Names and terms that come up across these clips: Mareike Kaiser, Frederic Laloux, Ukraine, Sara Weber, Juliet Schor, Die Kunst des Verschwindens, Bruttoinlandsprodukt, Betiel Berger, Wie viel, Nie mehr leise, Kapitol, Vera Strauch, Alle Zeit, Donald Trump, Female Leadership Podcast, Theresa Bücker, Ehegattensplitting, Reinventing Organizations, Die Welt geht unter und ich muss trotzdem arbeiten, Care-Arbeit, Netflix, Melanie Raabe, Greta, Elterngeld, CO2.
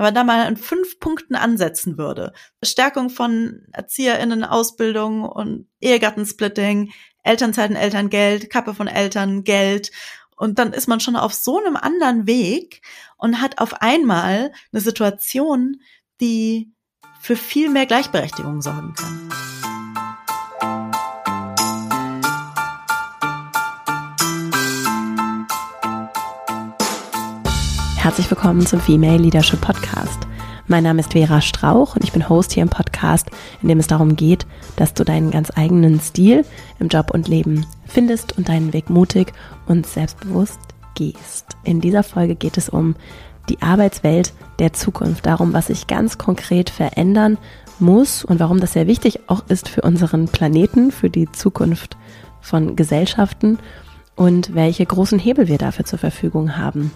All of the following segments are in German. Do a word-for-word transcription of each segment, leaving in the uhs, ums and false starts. Wenn man da mal an fünf Punkten ansetzen würde, Stärkung von ErzieherInnen-Ausbildung und Ehegattensplitting, Elternzeiten, Elterngeld, Kappe von Eltern, Geld. Und dann ist man schon auf so einem anderen Weg und hat auf einmal eine Situation, die für viel mehr Gleichberechtigung sorgen kann. Herzlich willkommen zum Female Leadership Podcast. Mein Name ist Vera Strauch und ich bin Host hier im Podcast, in dem es darum geht, dass du deinen ganz eigenen Stil im Job und Leben findest und deinen Weg mutig und selbstbewusst gehst. In dieser Folge geht es um die Arbeitswelt der Zukunft, darum, was sich ganz konkret verändern muss und warum das sehr wichtig auch ist für unseren Planeten, für die Zukunft von Gesellschaften und welche großen Hebel wir dafür zur Verfügung haben.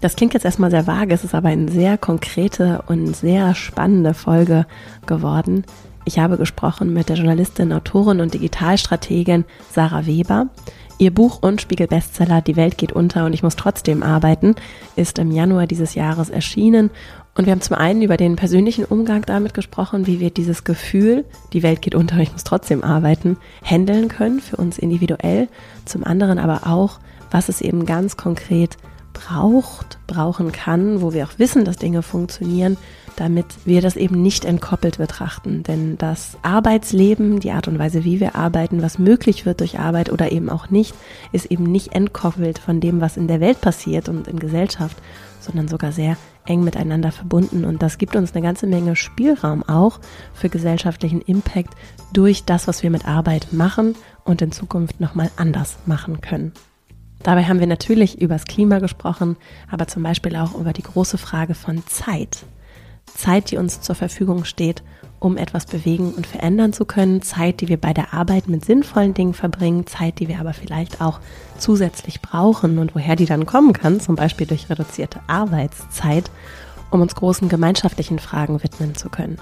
Das klingt jetzt erstmal sehr vage, es ist aber eine sehr konkrete und sehr spannende Folge geworden. Ich habe gesprochen mit der Journalistin, Autorin und Digitalstrategin Sara Weber. Ihr Buch und Spiegel-Bestseller Die Welt geht unter und ich muss trotzdem arbeiten ist im Januar dieses Jahres erschienen. Und wir haben zum einen über den persönlichen Umgang damit gesprochen, wie wir dieses Gefühl, die Welt geht unter und ich muss trotzdem arbeiten, handeln können für uns individuell. Zum anderen aber auch, was es eben ganz konkret braucht, brauchen kann, wo wir auch wissen, dass Dinge funktionieren, damit wir das eben nicht entkoppelt betrachten. Denn das Arbeitsleben, die Art und Weise, wie wir arbeiten, was möglich wird durch Arbeit oder eben auch nicht, ist eben nicht entkoppelt von dem, was in der Welt passiert und in Gesellschaft, sondern sogar sehr eng miteinander verbunden. Und das gibt uns eine ganze Menge Spielraum auch für gesellschaftlichen Impact durch das, was wir mit Arbeit machen und in Zukunft nochmal anders machen können. Dabei haben wir natürlich über das Klima gesprochen, aber zum Beispiel auch über die große Frage von Zeit. Zeit, die uns zur Verfügung steht, um etwas bewegen und verändern zu können. Zeit, die wir bei der Arbeit mit sinnvollen Dingen verbringen. Zeit, die wir aber vielleicht auch zusätzlich brauchen und woher die dann kommen kann, zum Beispiel durch reduzierte Arbeitszeit, um uns großen gemeinschaftlichen Fragen widmen zu können.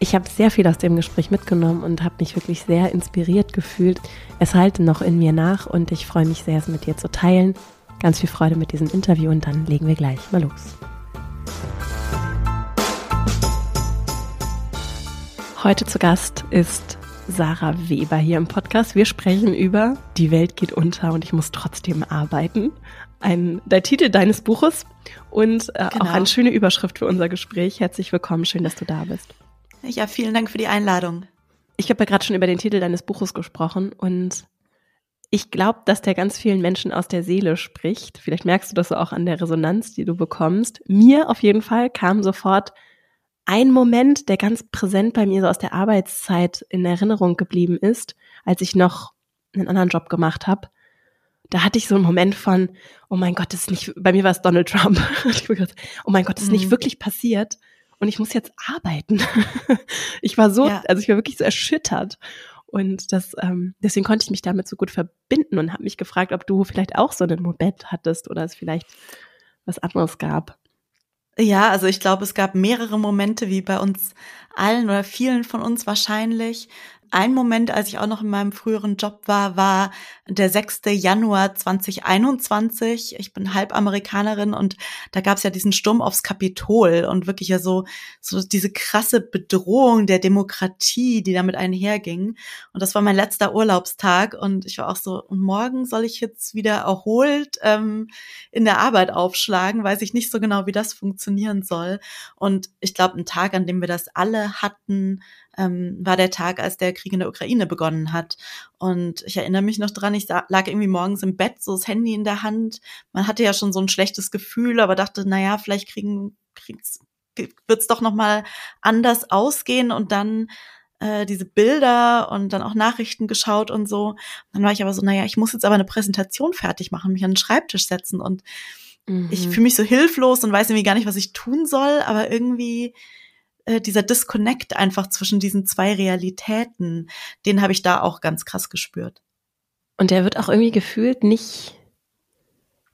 Ich habe sehr viel aus dem Gespräch mitgenommen und habe mich wirklich sehr inspiriert gefühlt. Es halte noch in mir nach und ich freue mich sehr, es mit dir zu teilen. Ganz viel Freude mit diesem Interview und dann legen wir gleich mal los. Heute zu Gast ist Sara Weber hier im Podcast. Wir sprechen über Die Welt geht unter und ich muss trotzdem arbeiten. Ein, der Titel deines Buches und äh, genau. Auch eine schöne Überschrift für unser Gespräch. Herzlich willkommen, schön, dass du da bist. Ja, vielen Dank für die Einladung. Ich habe ja gerade schon über den Titel deines Buches gesprochen und ich glaube, dass der ganz vielen Menschen aus der Seele spricht. Vielleicht merkst du das auch an der Resonanz, die du bekommst. Mir auf jeden Fall kam sofort ein Moment, der ganz präsent bei mir so aus der Arbeitszeit in Erinnerung geblieben ist, als ich noch einen anderen Job gemacht habe. Da hatte ich so einen Moment von, oh mein Gott, das ist nicht, bei mir war es Donald Trump. Oh mein Gott, das ist nicht mhm. wirklich passiert. Und ich muss jetzt arbeiten. Ich war so, ja. also ich war wirklich so erschüttert. Und das, ähm, deswegen konnte ich mich damit so gut verbinden und habe mich gefragt, ob du vielleicht auch so einen Moment hattest oder es vielleicht was anderes gab. Ja, also ich glaube, es gab mehrere Momente, wie bei uns allen oder vielen von uns wahrscheinlich. Ein Moment, als ich auch noch in meinem früheren Job war, war der sechster Januar zweitausendeinundzwanzig. Ich bin Halbamerikanerin und da gab es ja diesen Sturm aufs Kapitol und wirklich ja so, so diese krasse Bedrohung der Demokratie, die damit einherging. Und das war mein letzter Urlaubstag und ich war auch so, und morgen soll ich jetzt wieder erholt ähm, in der Arbeit aufschlagen, weiß ich nicht so genau, wie das funktionieren soll. Und ich glaube, ein Tag, an dem wir das alle hatten, ähm, war der Tag, als der Krieg in der Ukraine begonnen hat. Und ich erinnere mich noch dran, ich lag irgendwie morgens im Bett, so das Handy in der Hand. Man hatte ja schon so ein schlechtes Gefühl, aber dachte, naja, vielleicht kriegen, kriegt's, wird's doch nochmal anders ausgehen. Und dann äh, diese Bilder und dann auch Nachrichten geschaut und so. Dann war ich aber so, naja, ich muss jetzt aber eine Präsentation fertig machen, mich an den Schreibtisch setzen. Und mhm. ich fühle mich so hilflos und weiß irgendwie gar nicht, was ich tun soll, aber irgendwie dieser Disconnect einfach zwischen diesen zwei Realitäten, den habe ich da auch ganz krass gespürt. Und der wird auch irgendwie gefühlt nicht,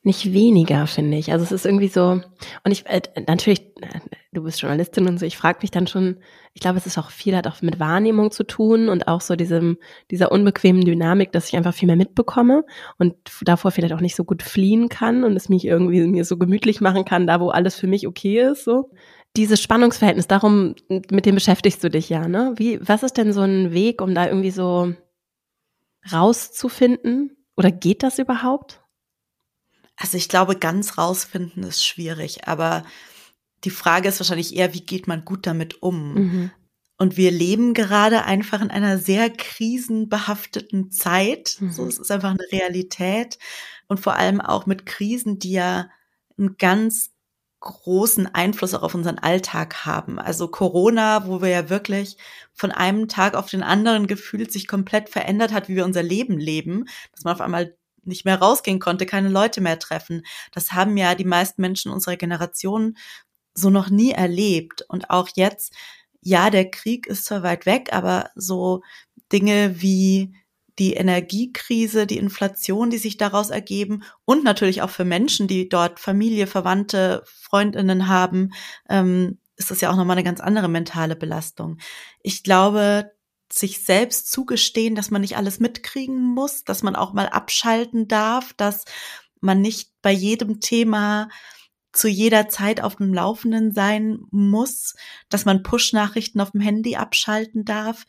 nicht weniger, finde ich. Also es ist irgendwie so, und ich, äh, natürlich du bist Journalistin und so, ich frage mich dann schon, ich glaube, es ist auch viel, hat auch mit Wahrnehmung zu tun und auch so diesem, dieser unbequemen Dynamik, dass ich einfach viel mehr mitbekomme und davor vielleicht auch nicht so gut fliehen kann und es mich irgendwie mir so gemütlich machen kann, da wo alles für mich okay ist, so. Dieses Spannungsverhältnis, darum, mit dem beschäftigst du dich ja, ne? Wie, was ist denn so ein Weg, um da irgendwie so rauszufinden? Oder geht das überhaupt? Also ich glaube, ganz rausfinden ist schwierig, aber die Frage ist wahrscheinlich eher, wie geht man gut damit um? Mhm. Und wir leben gerade einfach in einer sehr krisenbehafteten Zeit. Mhm. So, es ist einfach eine Realität und vor allem auch mit Krisen, die ja einen ganz großen Einfluss auch auf unseren Alltag haben. Also Corona, wo wir ja wirklich von einem Tag auf den anderen gefühlt sich komplett verändert hat, wie wir unser Leben leben, dass man auf einmal nicht mehr rausgehen konnte, keine Leute mehr treffen. Das haben ja die meisten Menschen unserer Generation so noch nie erlebt. Und auch jetzt, ja, der Krieg ist zwar weit weg, aber so Dinge wie die Energiekrise, die Inflation, die sich daraus ergeben und natürlich auch für Menschen, die dort Familie, Verwandte, Freundinnen haben, ähm, ist das ja auch nochmal eine ganz andere mentale Belastung. Ich glaube, sich selbst zugestehen, dass man nicht alles mitkriegen muss, dass man auch mal abschalten darf, dass man nicht bei jedem Thema zu jeder Zeit auf dem Laufenden sein muss, dass man Push-Nachrichten auf dem Handy abschalten darf.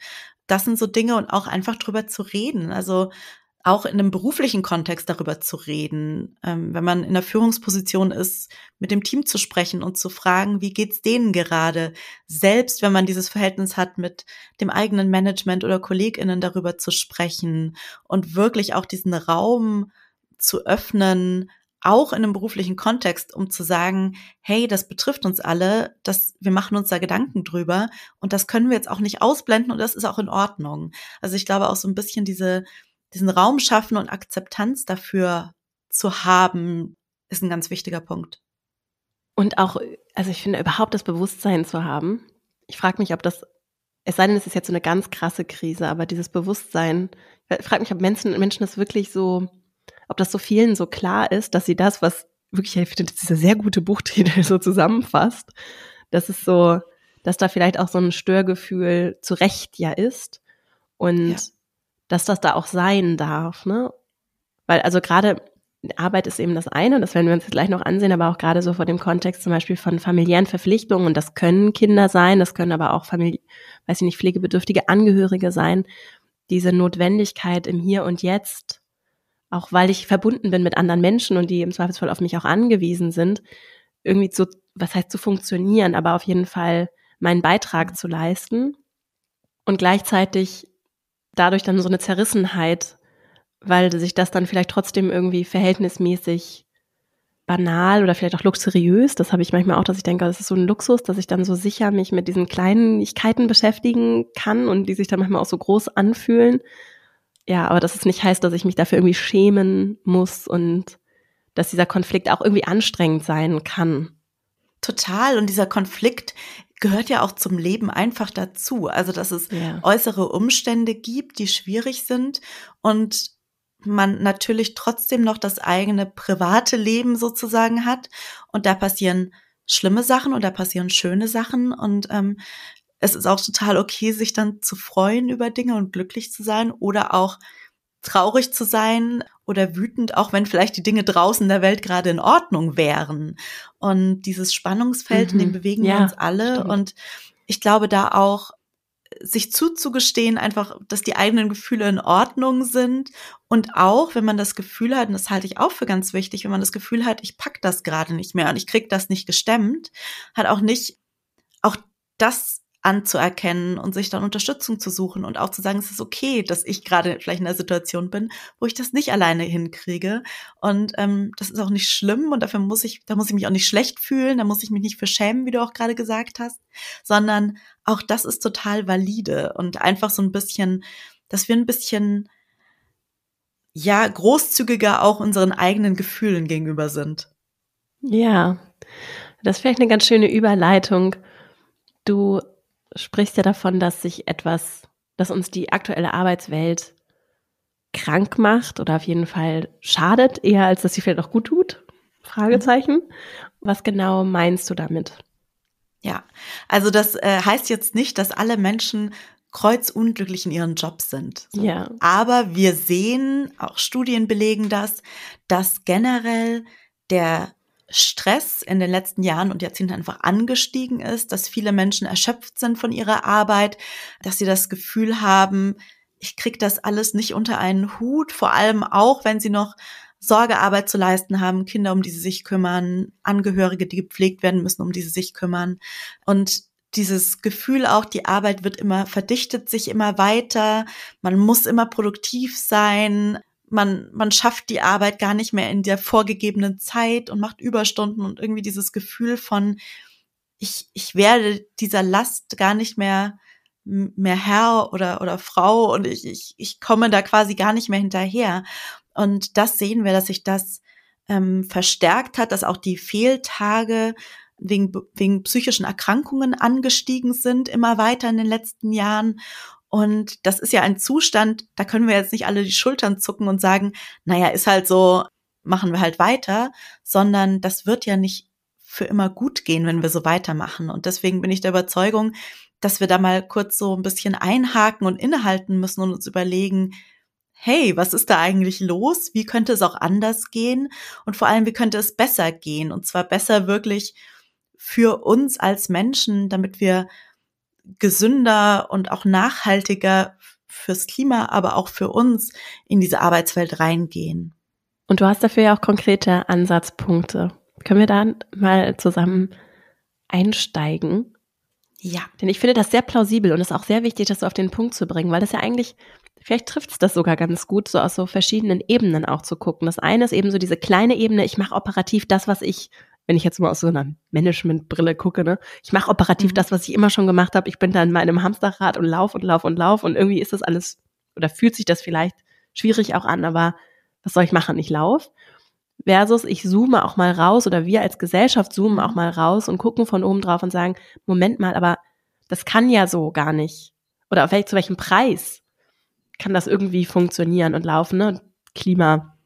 Das sind so Dinge und auch einfach drüber zu reden, also auch in einem beruflichen Kontext darüber zu reden, ähm, wenn man in einer Führungsposition ist, mit dem Team zu sprechen und zu fragen, wie geht's denen gerade? Selbst wenn man dieses Verhältnis hat, mit dem eigenen Management oder KollegInnen darüber zu sprechen und wirklich auch diesen Raum zu öffnen, auch in einem beruflichen Kontext, um zu sagen, hey, das betrifft uns alle, das, wir machen uns da Gedanken drüber und das können wir jetzt auch nicht ausblenden und das ist auch in Ordnung. Also ich glaube auch so ein bisschen diese, diesen Raum schaffen und Akzeptanz dafür zu haben, ist ein ganz wichtiger Punkt. Und auch, also ich finde, überhaupt das Bewusstsein zu haben, ich frage mich, ob das, es sei denn, es ist jetzt so eine ganz krasse Krise, aber dieses Bewusstsein, ich frage mich, ob Menschen, Menschen das wirklich so, ob das so vielen so klar ist, dass sie das, was wirklich, ich finde, dieser sehr gute Buchtitel so zusammenfasst, dass es so, dass da vielleicht auch so ein Störgefühl zu Recht ja ist und ja, dass das da auch sein darf, ne? Weil also gerade Arbeit ist eben das eine, das werden wir uns jetzt gleich noch ansehen, aber auch gerade so vor dem Kontext zum Beispiel von familiären Verpflichtungen, und das können Kinder sein, das können aber auch Familie, weiß ich nicht, pflegebedürftige Angehörige sein, diese Notwendigkeit im Hier und Jetzt, auch weil ich verbunden bin mit anderen Menschen und die im Zweifelsfall auf mich auch angewiesen sind, irgendwie zu, was heißt zu funktionieren, aber auf jeden Fall meinen Beitrag zu leisten und gleichzeitig dadurch dann so eine Zerrissenheit, weil sich das dann vielleicht trotzdem irgendwie verhältnismäßig banal oder vielleicht auch luxuriös, das habe ich manchmal auch, dass ich denke, das ist so ein Luxus, dass ich dann so sicher mich mit diesen Kleinigkeiten beschäftigen kann und die sich dann manchmal auch so groß anfühlen. Ja, aber dass es nicht heißt, dass ich mich dafür irgendwie schämen muss und dass dieser Konflikt auch irgendwie anstrengend sein kann. Total. Und dieser Konflikt gehört ja auch zum Leben einfach dazu. Also, dass es ja äußere Umstände gibt, die schwierig sind und man natürlich trotzdem noch das eigene private Leben sozusagen hat. Und da passieren schlimme Sachen und da passieren schöne Sachen und ähm, es ist auch total okay, sich dann zu freuen über Dinge und glücklich zu sein oder auch traurig zu sein oder wütend, auch wenn vielleicht die Dinge draußen in der Welt gerade in Ordnung wären. Und dieses Spannungsfeld, mhm, in dem bewegen ja, wir uns alle. Stimmt. Und ich glaube, da auch sich zuzugestehen, einfach, dass die eigenen Gefühle in Ordnung sind. Und auch, wenn man das Gefühl hat, und das halte ich auch für ganz wichtig, wenn man das Gefühl hat, ich pack das gerade nicht mehr und ich krieg das nicht gestemmt, hat auch nicht, auch das anzuerkennen und sich dann Unterstützung zu suchen und auch zu sagen, es ist okay, dass ich gerade vielleicht in einer Situation bin, wo ich das nicht alleine hinkriege und ähm, das ist auch nicht schlimm und dafür muss ich, da muss ich mich auch nicht schlecht fühlen, da muss ich mich nicht für schämen, wie du auch gerade gesagt hast, sondern auch das ist total valide und einfach so ein bisschen, dass wir ein bisschen ja großzügiger auch unseren eigenen Gefühlen gegenüber sind. Ja, das ist vielleicht eine ganz schöne Überleitung. Du sprichst ja davon, dass sich etwas, dass uns die aktuelle Arbeitswelt krank macht oder auf jeden Fall schadet, eher als dass sie vielleicht auch gut tut? Fragezeichen. Was genau meinst du damit? Ja, also das äh, heißt jetzt nicht, dass alle Menschen kreuzunglücklich in ihren Jobs sind. So. Ja. Aber wir sehen, auch Studien belegen das, dass generell der Stress in den letzten Jahren und Jahrzehnten einfach angestiegen ist, dass viele Menschen erschöpft sind von ihrer Arbeit, dass sie das Gefühl haben, ich kriege das alles nicht unter einen Hut, vor allem auch, wenn sie noch Sorgearbeit zu leisten haben, Kinder, um die sie sich kümmern, Angehörige, die gepflegt werden müssen, um die sie sich kümmern. Und dieses Gefühl auch, die Arbeit wird immer, verdichtet sich immer weiter, man muss immer produktiv sein, man, man schafft die Arbeit gar nicht mehr in der vorgegebenen Zeit und macht Überstunden und irgendwie dieses Gefühl von, ich, ich werde dieser Last gar nicht mehr, mehr Herr oder, oder Frau und ich, ich, ich komme da quasi gar nicht mehr hinterher. Und das sehen wir, dass sich das ähm, verstärkt hat, dass auch die Fehltage wegen, wegen psychischen Erkrankungen angestiegen sind, immer weiter in den letzten Jahren. Und das ist ja ein Zustand, da können wir jetzt nicht alle die Schultern zucken und sagen, naja, ist halt so, machen wir halt weiter, sondern das wird ja nicht für immer gut gehen, wenn wir so weitermachen. Und deswegen bin ich der Überzeugung, dass wir da mal kurz so ein bisschen einhaken und innehalten müssen und uns überlegen, hey, was ist da eigentlich los? Wie könnte es auch anders gehen? Und vor allem, wie könnte es besser gehen? Und zwar besser wirklich für uns als Menschen, damit wir gesünder und auch nachhaltiger fürs Klima, aber auch für uns in diese Arbeitswelt reingehen. Und du hast dafür ja auch konkrete Ansatzpunkte. Können wir da mal zusammen einsteigen? Ja. Denn ich finde das sehr plausibel und ist auch sehr wichtig, das so auf den Punkt zu bringen, weil das ja eigentlich, vielleicht trifft es das sogar ganz gut, so aus so verschiedenen Ebenen auch zu gucken. Das eine ist eben so diese kleine Ebene, ich mache operativ das, was ich, wenn ich jetzt mal aus so einer Managementbrille gucke, ne, ich mache operativ mhm. das, was ich immer schon gemacht habe, ich bin da in meinem Hamsterrad und lauf und lauf und lauf und irgendwie ist das alles, oder fühlt sich das vielleicht schwierig auch an, aber was soll ich machen, ich lauf. Versus ich zoome auch mal raus oder wir als Gesellschaft zoomen auch mal raus und gucken von oben drauf und sagen, Moment mal, aber das kann ja so gar nicht. Oder auf welch, zu welchem Preis kann das irgendwie funktionieren und laufen, ne? Klima,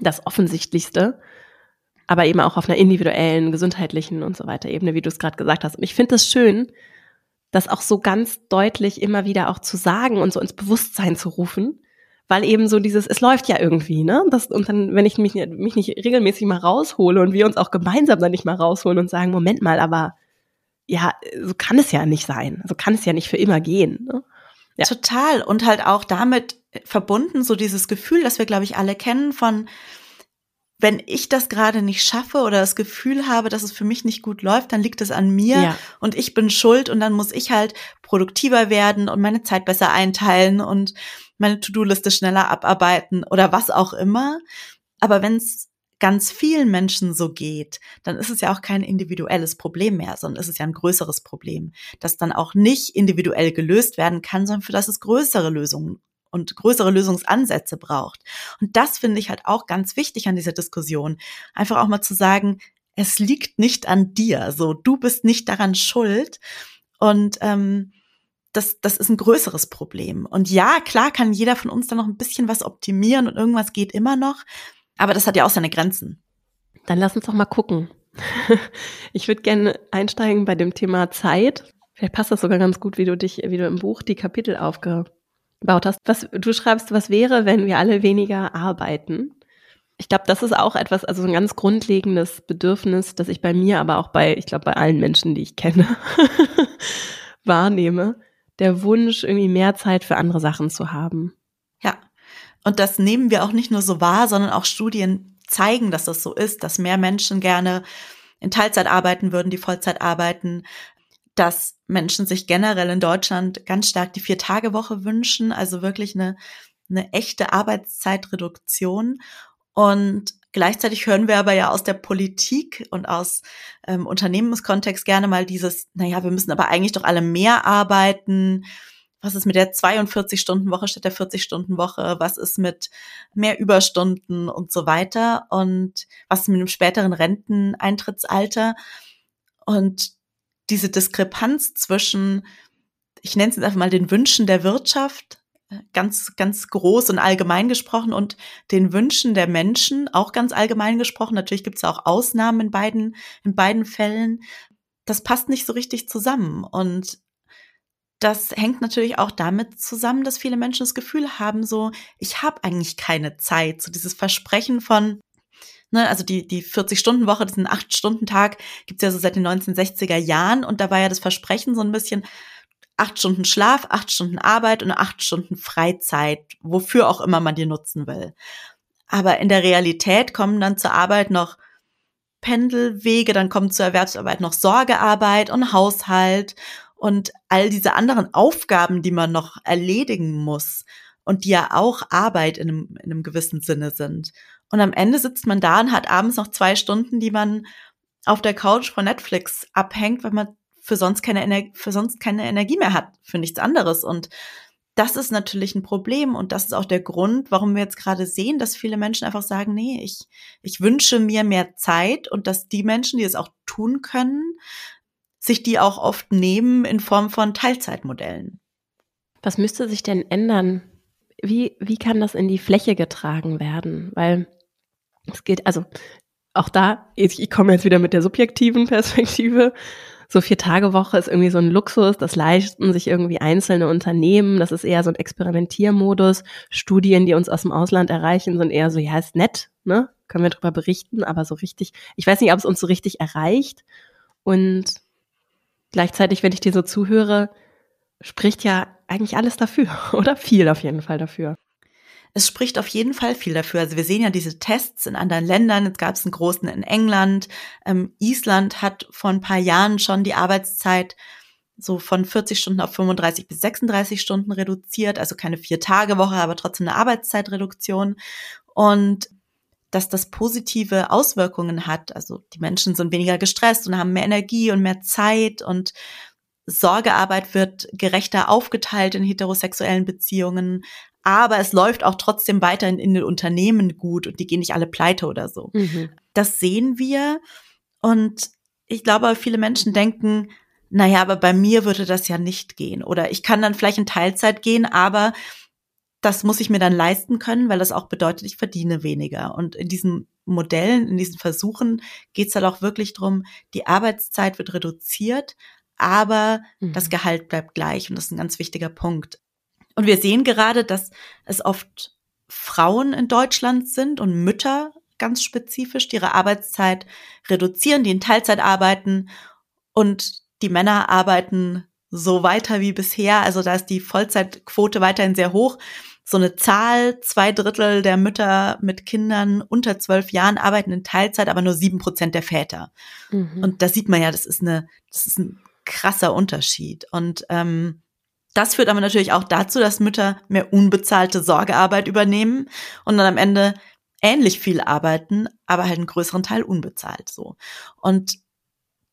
das Offensichtlichste, aber eben auch auf einer individuellen, gesundheitlichen und so weiter Ebene, wie du es gerade gesagt hast. Und ich finde es schön, das auch so ganz deutlich immer wieder auch zu sagen und so ins Bewusstsein zu rufen, weil eben so dieses, es läuft ja irgendwie, ne? Das, und dann, wenn ich mich, mich nicht regelmäßig mal raushole und wir uns auch gemeinsam dann nicht mal rausholen und sagen, Moment mal, aber ja, so kann es ja nicht sein. So kann es ja nicht für immer gehen. Ne? Ja. Total. Und halt auch damit verbunden so dieses Gefühl, das wir, glaube ich, alle kennen von, wenn ich das gerade nicht schaffe oder das Gefühl habe, dass es für mich nicht gut läuft, dann liegt es an mir ja. und ich bin schuld und dann muss ich halt produktiver werden und meine Zeit besser einteilen und meine To-Do-Liste schneller abarbeiten oder was auch immer. Aber wenn es ganz vielen Menschen so geht, dann ist es ja auch kein individuelles Problem mehr, sondern es ist ja ein größeres Problem, das dann auch nicht individuell gelöst werden kann, sondern für das es größere Lösungen und größere Lösungsansätze braucht. Und das finde ich halt auch ganz wichtig an dieser Diskussion, einfach auch mal zu sagen, es liegt nicht an dir, so du bist nicht daran schuld und ähm, Das, das ist ein größeres Problem. Und ja, klar kann jeder von uns da noch ein bisschen was optimieren und irgendwas geht immer noch, aber das hat ja auch seine Grenzen. Dann lass uns doch mal gucken. Ich würde gerne einsteigen bei dem Thema Zeit. Vielleicht passt das sogar ganz gut, wie du dich, wie du im Buch die Kapitel aufgebaut hast. Was, du schreibst, was wäre, wenn wir alle weniger arbeiten? Ich glaube, das ist auch etwas, also ein ganz grundlegendes Bedürfnis, das ich bei mir, aber auch bei, ich glaube, bei allen Menschen, die ich kenne, wahrnehme. Der Wunsch, irgendwie mehr Zeit für andere Sachen zu haben. Ja, und das nehmen wir auch nicht nur so wahr, sondern auch Studien zeigen, dass das so ist, dass mehr Menschen gerne in Teilzeit arbeiten würden, die Vollzeit arbeiten, dass Menschen sich generell in Deutschland ganz stark die Vier-Tage-Woche wünschen, also wirklich eine, eine echte Arbeitszeitreduktion. Und gleichzeitig hören wir aber ja aus der Politik und aus ähm, Unternehmenskontext gerne mal dieses, naja, wir müssen aber eigentlich doch alle mehr arbeiten. Was ist mit der zweiundvierzig-Stunden-Woche statt der vierzig-Stunden-Woche? Was ist mit mehr Überstunden und so weiter? Und was ist mit dem späteren Renteneintrittsalter? Und diese Diskrepanz zwischen, ich nenne es jetzt einfach mal den Wünschen der Wirtschaft, ganz, ganz groß und allgemein gesprochen und den Wünschen der Menschen, auch ganz allgemein gesprochen. Natürlich gibt es auch Ausnahmen in beiden, in beiden Fällen. das passt nicht so richtig zusammen. Und das hängt natürlich auch damit zusammen, dass viele Menschen das Gefühl haben, so, ich habe eigentlich keine Zeit. So dieses Versprechen von, ne, also die, die vierzig-Stunden-Woche, diesen acht-Stunden-Tag gibt es ja so seit den neunzehnhundertsechziger Jahren. Und da war ja das Versprechen so ein bisschen acht Stunden Schlaf, acht Stunden Arbeit und acht Stunden Freizeit, wofür auch immer man die nutzen will. Aber in der Realität kommen dann zur Arbeit noch Pendelwege, dann kommen zur Erwerbsarbeit noch Sorgearbeit und Haushalt und all diese anderen Aufgaben, die man noch erledigen muss und die ja auch Arbeit in einem, in einem gewissen Sinne sind. Und am Ende sitzt man da und hat abends noch zwei Stunden, die man auf der Couch vor Netflix abhängt, weil man für sonst keine Ener- für sonst keine Energie mehr hat, für nichts anderes. Und das ist natürlich ein Problem und das ist auch der Grund, warum wir jetzt gerade sehen, dass viele Menschen einfach sagen, nee, ich ich wünsche mir mehr Zeit und dass die Menschen, die es auch tun können, sich die auch oft nehmen in Form von Teilzeitmodellen. Was müsste sich denn ändern? Wie wie kann das in die Fläche getragen werden? Weil es geht, also auch da, ich, ich komme jetzt wieder mit der subjektiven Perspektive. So Vier-Tage-Woche ist irgendwie so ein Luxus, das leisten sich irgendwie einzelne Unternehmen, das ist eher so ein Experimentiermodus. Studien, die uns aus dem Ausland erreichen, sind eher so, ja, ist nett, ne? Können wir drüber berichten, aber so richtig, ich weiß nicht, ob es uns so richtig erreicht. Und gleichzeitig, wenn ich dir so zuhöre, spricht ja eigentlich alles dafür, oder? Viel auf jeden Fall dafür. Es spricht auf jeden Fall viel dafür. Also wir sehen ja diese Tests in anderen Ländern. Jetzt gab es einen großen in England. Ähm, Island hat vor ein paar Jahren schon die Arbeitszeit so von vierzig Stunden auf fünfunddreißig bis sechsunddreißig Stunden reduziert. Also keine Vier-Tage-Woche, aber trotzdem eine Arbeitszeitreduktion. Und dass das positive Auswirkungen hat. Also die Menschen sind weniger gestresst und haben mehr Energie und mehr Zeit und Sorgearbeit wird gerechter aufgeteilt in heterosexuellen Beziehungen. Aber es läuft auch trotzdem weiter in, in den Unternehmen gut und die gehen nicht alle pleite oder so. Mhm. Das sehen wir und ich glaube, viele Menschen denken, naja, aber bei mir würde das ja nicht gehen oder ich kann dann vielleicht in Teilzeit gehen, aber das muss ich mir dann leisten können, weil das auch bedeutet, ich verdiene weniger. Und in diesen Modellen, in diesen Versuchen geht es halt auch wirklich darum, die Arbeitszeit wird reduziert, aber mhm. das Gehalt bleibt gleich und das ist ein ganz wichtiger Punkt. Und wir sehen gerade, dass es oft Frauen in Deutschland sind und Mütter ganz spezifisch, die ihre Arbeitszeit reduzieren, die in Teilzeit arbeiten und die Männer arbeiten so weiter wie bisher. Also da ist die Vollzeitquote weiterhin sehr hoch. So eine Zahl, zwei Drittel der Mütter mit Kindern unter zwölf Jahren arbeiten in Teilzeit, aber nur sieben Prozent der Väter. Mhm. Und da sieht man ja, das ist eine, das ist ein krasser Unterschied. Und ähm, das führt aber natürlich auch dazu, dass Mütter mehr unbezahlte Sorgearbeit übernehmen und dann am Ende ähnlich viel arbeiten, aber halt einen größeren Teil unbezahlt, so. Und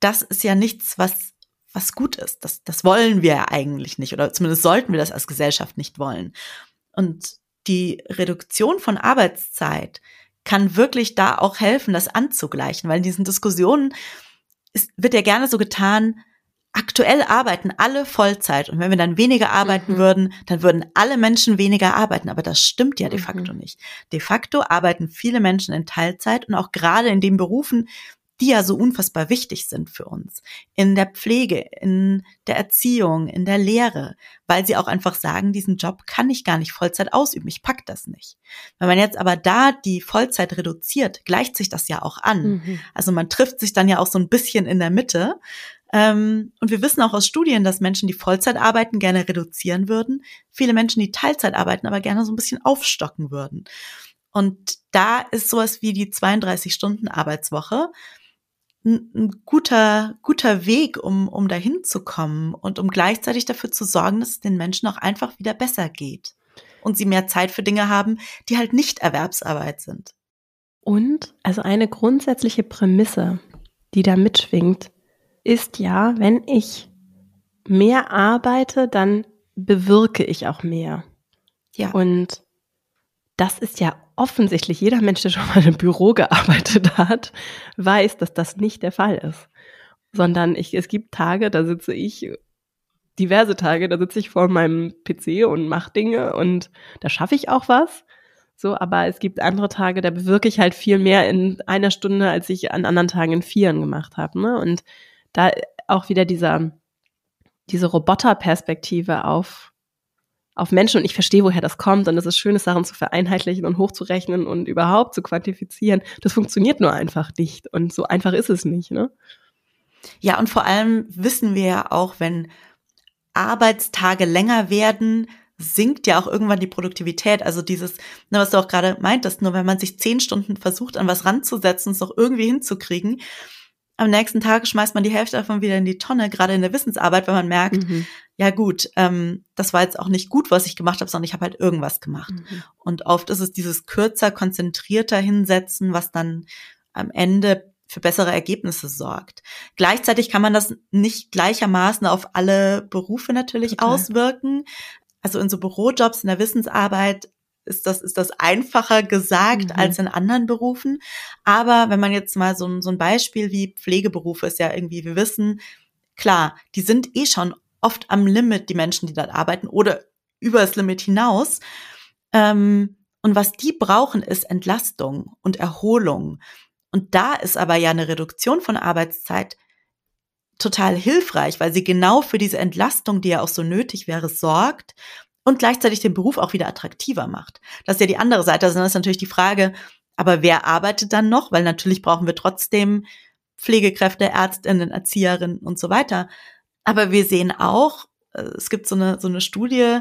das ist ja nichts, was, was gut ist. Das, das wollen wir ja eigentlich nicht oder zumindest sollten wir das als Gesellschaft nicht wollen. Und die Reduktion von Arbeitszeit kann wirklich da auch helfen, das anzugleichen, weil in diesen Diskussionen ist, wird ja gerne so getan, aktuell arbeiten alle Vollzeit und wenn wir dann weniger arbeiten mhm. würden, dann würden alle Menschen weniger arbeiten, aber das stimmt ja de facto mhm. nicht. De facto arbeiten viele Menschen in Teilzeit und auch gerade in den Berufen, die ja so unfassbar wichtig sind für uns. In der Pflege, in der Erziehung, in der Lehre, weil sie auch einfach sagen, diesen Job kann ich gar nicht Vollzeit ausüben, ich pack das nicht. Wenn man jetzt aber da die Vollzeit reduziert, gleicht sich das ja auch an. Mhm. Also man trifft sich dann ja auch so ein bisschen in der Mitte. Und wir wissen auch aus Studien, dass Menschen, die Vollzeit arbeiten, gerne reduzieren würden. Viele Menschen, die Teilzeit arbeiten, aber gerne so ein bisschen aufstocken würden. Und da ist sowas wie die zweiunddreißig-Stunden-Arbeitswoche ein, ein guter, guter Weg, um, um dahin zu kommen und um gleichzeitig dafür zu sorgen, dass es den Menschen auch einfach wieder besser geht und sie mehr Zeit für Dinge haben, die halt nicht Erwerbsarbeit sind. Und also eine grundsätzliche Prämisse, die da mitschwingt, ist ja, wenn ich mehr arbeite, dann bewirke ich auch mehr. Ja. Und das ist ja offensichtlich, jeder Mensch, der schon mal im Büro gearbeitet hat, weiß, dass das nicht der Fall ist. Sondern ich, es gibt Tage, da sitze ich, diverse Tage, da sitze ich vor meinem P C und mache Dinge und da schaffe ich auch was. So, aber es gibt andere Tage, da bewirke ich halt viel mehr in einer Stunde, als ich an anderen Tagen in vieren gemacht habe, ne? Und da auch wieder dieser, diese Roboterperspektive auf, auf Menschen. Und ich verstehe, woher das kommt. Und es ist schön, Sachen zu vereinheitlichen und hochzurechnen und überhaupt zu quantifizieren. Das funktioniert nur einfach nicht. Und so einfach ist es nicht, ne? Ja, und vor allem wissen wir ja auch, wenn Arbeitstage länger werden, sinkt ja auch irgendwann die Produktivität. Also dieses, was du auch gerade meintest, nur wenn man sich zehn Stunden versucht, an was ranzusetzen, es noch irgendwie hinzukriegen, am nächsten Tag schmeißt man die Hälfte davon wieder in die Tonne, gerade in der Wissensarbeit, weil man merkt, mhm. ja gut, ähm, das war jetzt auch nicht gut, was ich gemacht habe, sondern ich habe halt irgendwas gemacht. Mhm. Und oft ist es dieses kürzer, konzentrierter Hinsetzen, was dann am Ende für bessere Ergebnisse sorgt. Gleichzeitig kann man das nicht gleichermaßen auf alle Berufe natürlich okay. auswirken. Also in so Bürojobs, in der Wissensarbeit ist das ist das einfacher gesagt mhm. als in anderen Berufen. Aber wenn man jetzt mal so, so ein Beispiel wie Pflegeberufe ist ja irgendwie, wir wissen, klar, die sind eh schon oft am Limit, die Menschen, die dort arbeiten oder über das Limit hinaus. Ähm, und was die brauchen, ist Entlastung und Erholung. Und da ist aber ja eine Reduktion von Arbeitszeit total hilfreich, weil sie genau für diese Entlastung, die ja auch so nötig wäre, sorgt und gleichzeitig den Beruf auch wieder attraktiver macht. Das ist ja die andere Seite. Also dann ist natürlich die Frage, aber wer arbeitet dann noch? Weil natürlich brauchen wir trotzdem Pflegekräfte, Ärztinnen, Erzieherinnen und so weiter. Aber wir sehen auch, es gibt so eine, so eine Studie,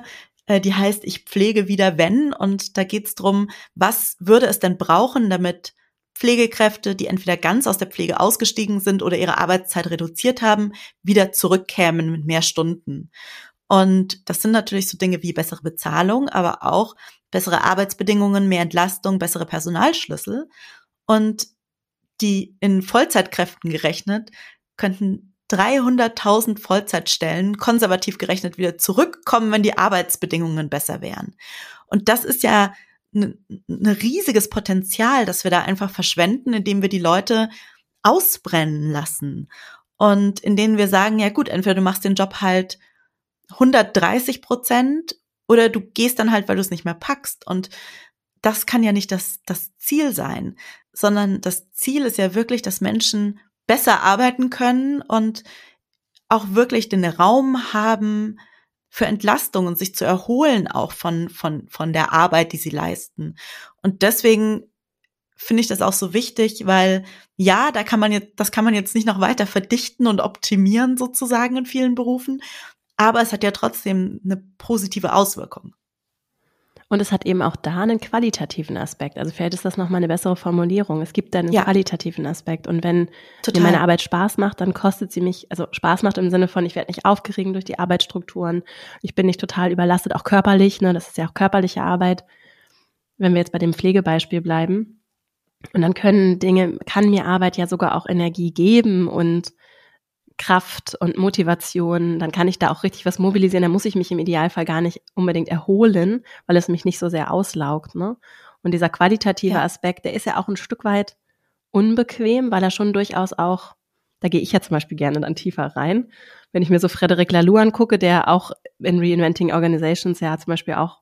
die heißt, ich pflege wieder wenn. Und da geht es darum, was würde es denn brauchen, damit Pflegekräfte, die entweder ganz aus der Pflege ausgestiegen sind oder ihre Arbeitszeit reduziert haben, wieder zurückkämen mit mehr Stunden. Und das sind natürlich so Dinge wie bessere Bezahlung, aber auch bessere Arbeitsbedingungen, mehr Entlastung, bessere Personalschlüssel. Und die in Vollzeitkräften gerechnet, könnten dreihunderttausend Vollzeitstellen konservativ gerechnet wieder zurückkommen, wenn die Arbeitsbedingungen besser wären. Und das ist ja ein riesiges Potenzial, das wir da einfach verschwenden, indem wir die Leute ausbrennen lassen und indem wir sagen, ja gut, entweder du machst den Job halt hundertdreißig Prozent oder du gehst dann halt, weil du es nicht mehr packst. Und das kann ja nicht das, das Ziel sein, sondern das Ziel ist ja wirklich, dass Menschen besser arbeiten können und auch wirklich den Raum haben, für Entlastung und sich zu erholen auch von von von der Arbeit, die sie leisten. Und deswegen finde ich das auch so wichtig, weil ja, da kann man jetzt das kann man jetzt nicht noch weiter verdichten und optimieren sozusagen in vielen Berufen, aber es hat ja trotzdem eine positive Auswirkung. Und es hat eben auch da einen qualitativen Aspekt. Also vielleicht ist das nochmal eine bessere Formulierung. Es gibt da einen ja. qualitativen Aspekt. Und wenn Total. mir meine Arbeit Spaß macht, dann kostet sie mich, also Spaß macht im Sinne von, ich werde nicht aufgeregt durch die Arbeitsstrukturen. Ich bin nicht total überlastet, auch körperlich. Ne? Das ist ja auch körperliche Arbeit, wenn wir jetzt bei dem Pflegebeispiel bleiben. Und dann können Dinge, kann mir Arbeit ja sogar auch Energie geben und Kraft und Motivation, dann kann ich da auch richtig was mobilisieren, dann muss ich mich im Idealfall gar nicht unbedingt erholen, weil es mich nicht so sehr auslaugt, ne? Und dieser qualitative ja. Aspekt, der ist ja auch ein Stück weit unbequem, weil er schon durchaus auch, da gehe ich ja zum Beispiel gerne dann tiefer rein, wenn ich mir so Frederic Laloux angucke, der auch in Reinventing Organizations ja zum Beispiel auch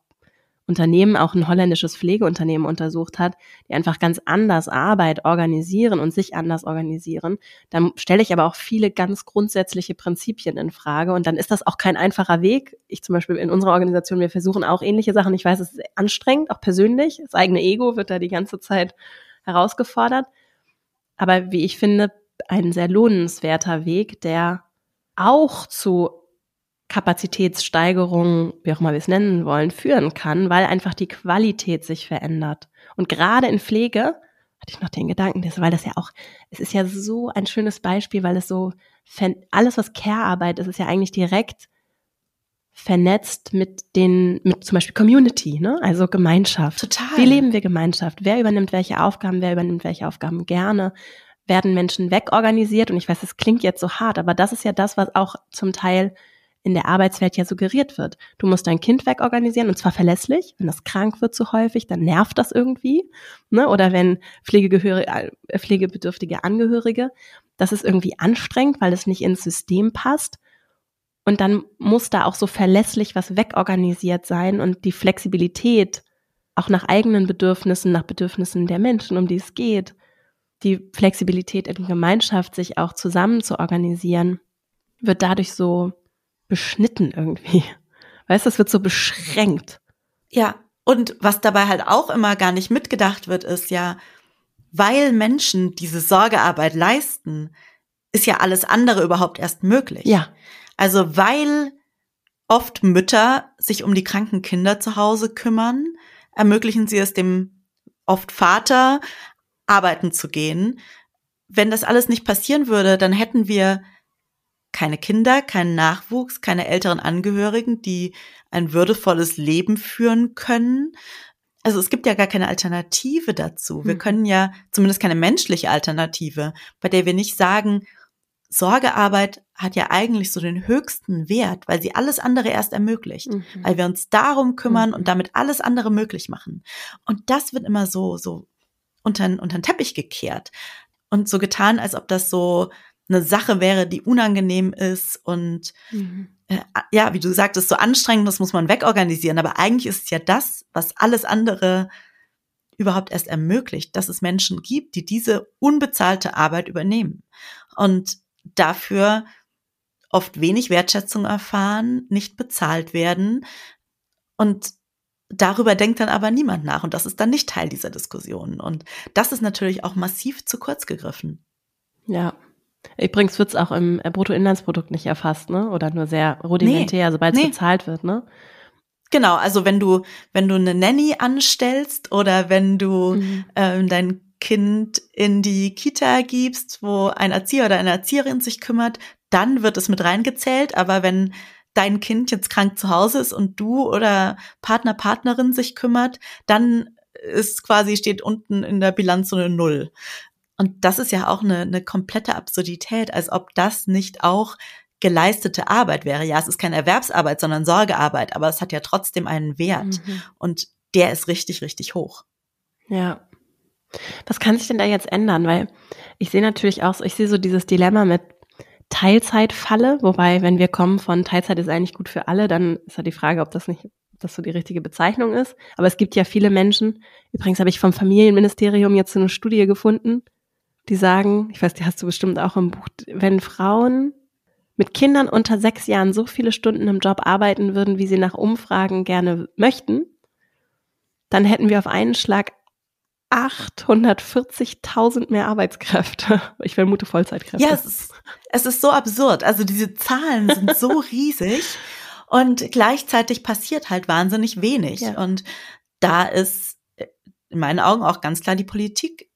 Unternehmen, auch ein holländisches Pflegeunternehmen untersucht hat, die einfach ganz anders Arbeit organisieren und sich anders organisieren, dann stelle ich aber auch viele ganz grundsätzliche Prinzipien in Frage und dann ist das auch kein einfacher Weg. Ich zum Beispiel in unserer Organisation, wir versuchen auch ähnliche Sachen. Ich weiß, es ist anstrengend, auch persönlich. Das eigene Ego wird da die ganze Zeit herausgefordert. Aber wie ich finde, ein sehr lohnenswerter Weg, der auch zu Kapazitätssteigerung, wie auch immer wir es nennen wollen, führen kann, weil einfach die Qualität sich verändert. Und gerade in Pflege hatte ich noch den Gedanken, weil das ja auch, es ist ja so ein schönes Beispiel, weil es so, alles was Care-Arbeit ist, ist ja eigentlich direkt vernetzt mit den, mit zum Beispiel Community, ne? Also Gemeinschaft. Total. Wie leben wir Gemeinschaft? Wer übernimmt welche Aufgaben? Wer übernimmt welche Aufgaben gerne? Werden Menschen wegorganisiert? Und ich weiß, das klingt jetzt so hart, aber das ist ja das, was auch zum Teil in der Arbeitswelt ja suggeriert wird. Du musst dein Kind wegorganisieren und zwar verlässlich. Wenn das krank wird zu häufig, dann nervt das irgendwie. Ne? Oder wenn Pflegegehöri- pflegebedürftige Angehörige, das ist irgendwie anstrengend, weil es nicht ins System passt. Und dann muss da auch so verlässlich was wegorganisiert sein und die Flexibilität auch nach eigenen Bedürfnissen, nach Bedürfnissen der Menschen, um die es geht, die Flexibilität in Gemeinschaft, sich auch zusammen zu organisieren, wird dadurch so beschnitten irgendwie. Weißt du, es wird so beschränkt. Ja, und was dabei halt auch immer gar nicht mitgedacht wird, ist ja, weil Menschen diese Sorgearbeit leisten, ist ja alles andere überhaupt erst möglich. Ja. Also weil oft Mütter sich um die kranken Kinder zu Hause kümmern, ermöglichen sie es dem oft Vater, arbeiten zu gehen. Wenn das alles nicht passieren würde, dann hätten wir keine Kinder, keinen Nachwuchs, keine älteren Angehörigen, die ein würdevolles Leben führen können. Also es gibt ja gar keine Alternative dazu. Wir hm. können ja zumindest keine menschliche Alternative, bei der wir nicht sagen, Sorgearbeit hat ja eigentlich so den höchsten Wert, weil sie alles andere erst ermöglicht, mhm. weil wir uns darum kümmern mhm. und damit alles andere möglich machen. Und das wird immer so so unter, unter den Teppich gekehrt und so getan, als ob das so eine Sache wäre, die unangenehm ist und mhm. äh, ja, wie du sagtest, so anstrengend, das muss man wegorganisieren. Aber eigentlich ist es ja das, was alles andere überhaupt erst ermöglicht, dass es Menschen gibt, die diese unbezahlte Arbeit übernehmen und dafür oft wenig Wertschätzung erfahren, nicht bezahlt werden. Und darüber denkt dann aber niemand nach. Und das ist dann nicht Teil dieser Diskussion. Und das ist natürlich auch massiv zu kurz gegriffen. Ja. Übrigens wird es auch im Bruttoinlandsprodukt nicht erfasst, ne? Oder nur sehr rudimentär, nee, sobald es nee. bezahlt wird, ne? Genau, also wenn du, wenn du eine Nanny anstellst oder wenn du mhm. ähm, dein Kind in die Kita gibst, wo ein Erzieher oder eine Erzieherin sich kümmert, dann wird es mit reingezählt. Aber wenn dein Kind jetzt krank zu Hause ist und du oder Partner, Partnerin sich kümmert, dann ist quasi, steht unten in der Bilanz so eine Null. Und das ist ja auch eine, eine komplette Absurdität, als ob das nicht auch geleistete Arbeit wäre. Ja, es ist keine Erwerbsarbeit, sondern Sorgearbeit, aber es hat ja trotzdem einen Wert. Mhm. Und der ist richtig, richtig hoch. Ja. Was kann sich denn da jetzt ändern? Weil ich sehe natürlich auch, ich sehe so dieses Dilemma mit Teilzeitfalle, wobei, wenn wir kommen von Teilzeit ist eigentlich gut für alle, dann ist ja die Frage, ob das nicht, ob das so die richtige Bezeichnung ist. Aber es gibt ja viele Menschen, übrigens habe ich vom Familienministerium jetzt so eine Studie gefunden, die sagen, ich weiß, die hast du bestimmt auch im Buch, wenn Frauen mit Kindern unter sechs Jahren so viele Stunden im Job arbeiten würden, wie sie nach Umfragen gerne möchten, dann hätten wir auf einen Schlag achthundertvierzigtausend mehr Arbeitskräfte. Ich vermute Vollzeitkräfte. Ja, es ist, es ist so absurd. Also diese Zahlen sind so riesig und gleichzeitig passiert halt wahnsinnig wenig. Ja. Und da ist in meinen Augen auch ganz klar die Politik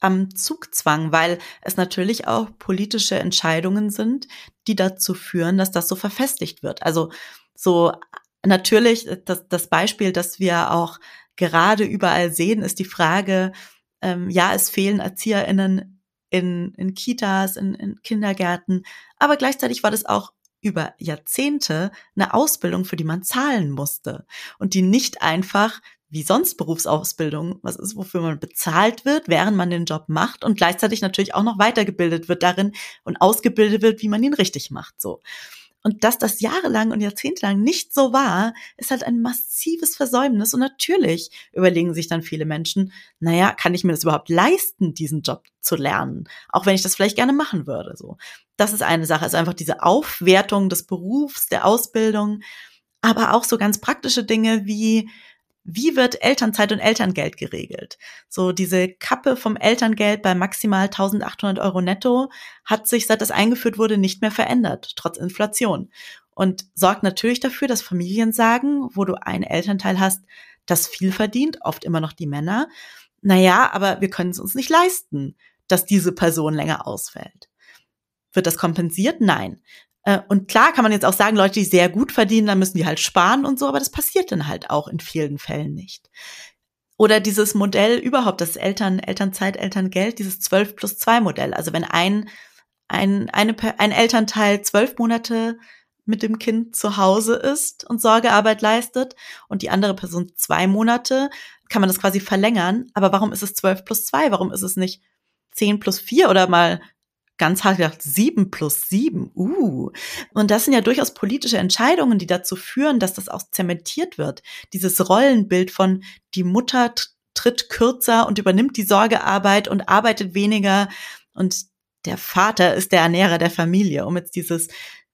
am Zugzwang, weil es natürlich auch politische Entscheidungen sind, die dazu führen, dass das so verfestigt wird. Also so natürlich das, das Beispiel, dass wir auch gerade überall sehen, ist die Frage, ähm, ja, es fehlen ErzieherInnen in, in Kitas, in, in Kindergärten, aber gleichzeitig war das auch über Jahrzehnte eine Ausbildung, für die man zahlen musste und die nicht einfach wie sonst Berufsausbildung, was ist, wofür man bezahlt wird, während man den Job macht und gleichzeitig natürlich auch noch weitergebildet wird darin und ausgebildet wird, wie man ihn richtig macht, so. Und dass das jahrelang und jahrzehntelang nicht so war, ist halt ein massives Versäumnis. Und natürlich überlegen sich dann viele Menschen, naja, kann ich mir das überhaupt leisten, diesen Job zu lernen? Auch wenn ich das vielleicht gerne machen würde. So, das ist eine Sache, also einfach diese Aufwertung des Berufs, der Ausbildung, aber auch so ganz praktische Dinge wie, wie wird Elternzeit und Elterngeld geregelt? So diese Kappe vom Elterngeld bei maximal eintausendachthundert Euro netto hat sich, seit das eingeführt wurde, nicht mehr verändert, trotz Inflation. Und sorgt natürlich dafür, dass Familien sagen, wo du einen Elternteil hast, das viel verdient, oft immer noch die Männer, naja, aber wir können es uns nicht leisten, dass diese Person länger ausfällt. Wird das kompensiert? Nein. Und klar kann man jetzt auch sagen, Leute, die sehr gut verdienen, dann müssen die halt sparen und so, aber das passiert dann halt auch in vielen Fällen nicht. Oder dieses Modell überhaupt, das Eltern, Elternzeit, Elterngeld, dieses zwölf plus zwei Modell. Also wenn ein, ein, eine, ein Elternteil zwölf Monate mit dem Kind zu Hause ist und Sorgearbeit leistet und die andere Person zwei Monate, kann man das quasi verlängern. Aber warum ist es zwölf plus zwei? Warum ist es nicht zehn plus vier oder mal ganz hart gedacht, sieben plus sieben, uh. Und das sind ja durchaus politische Entscheidungen, die dazu führen, dass das auch zementiert wird. Dieses Rollenbild von die Mutter tritt kürzer und übernimmt die Sorgearbeit und arbeitet weniger und der Vater ist der Ernährer der Familie, um jetzt dieses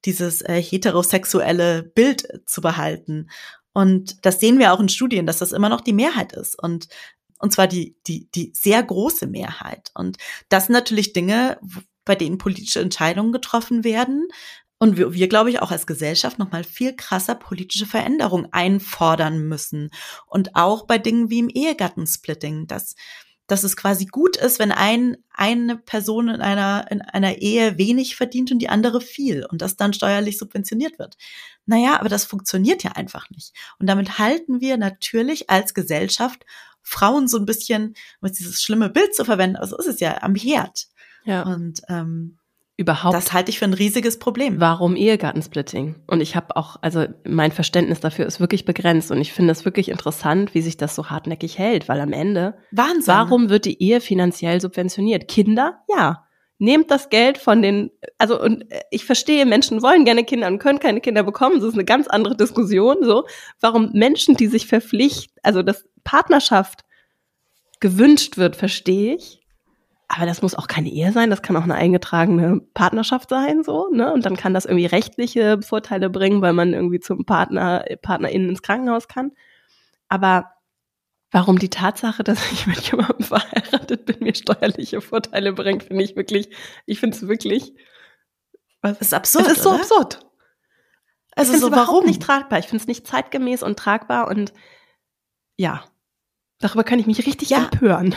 dieses äh, heterosexuelle Bild zu behalten. Und das sehen wir auch in Studien, dass das immer noch die Mehrheit ist. Und und zwar die die die sehr große Mehrheit. Und das sind natürlich Dinge, bei denen politische Entscheidungen getroffen werden. Und wir, wir, glaube ich, auch als Gesellschaft nochmal viel krasser politische Veränderungen einfordern müssen. Und auch bei Dingen wie im Ehegattensplitting, dass, dass es quasi gut ist, wenn ein, eine Person in einer, in einer Ehe wenig verdient und die andere viel und das dann steuerlich subventioniert wird. Naja, aber das funktioniert ja einfach nicht. Und damit halten wir natürlich als Gesellschaft Frauen so ein bisschen, um jetzt dieses schlimme Bild zu verwenden, also ist es ja, am Herd. Ja. Und, ähm, Überhaupt. Das halte ich für ein riesiges Problem. Warum Ehegattensplitting? Und ich habe auch, also mein Verständnis dafür ist wirklich begrenzt und ich finde es wirklich interessant, wie sich das so hartnäckig hält, weil am Ende, Wahnsinn. Warum wird die Ehe finanziell subventioniert? Kinder? Ja. Nehmt das Geld von den, also und ich verstehe, Menschen wollen gerne Kinder und können keine Kinder bekommen, das ist eine ganz andere Diskussion, so. Warum Menschen, die sich verpflichten, also dass Partnerschaft gewünscht wird, verstehe ich. Aber das muss auch keine Ehe sein, das kann auch eine eingetragene Partnerschaft sein, so, ne? Und dann kann das irgendwie rechtliche Vorteile bringen, weil man irgendwie zum Partner, PartnerInnen ins Krankenhaus kann. Aber warum die Tatsache, dass ich mit jemandem verheiratet bin, mir steuerliche Vorteile bringt, finde ich wirklich, ich finde es wirklich, was, das ist absurd, es ist so oder? Absurd. Also ich finde es so, überhaupt warum? Nicht tragbar, ich finde es nicht zeitgemäß und tragbar und ja, darüber kann ich mich richtig ja. empören.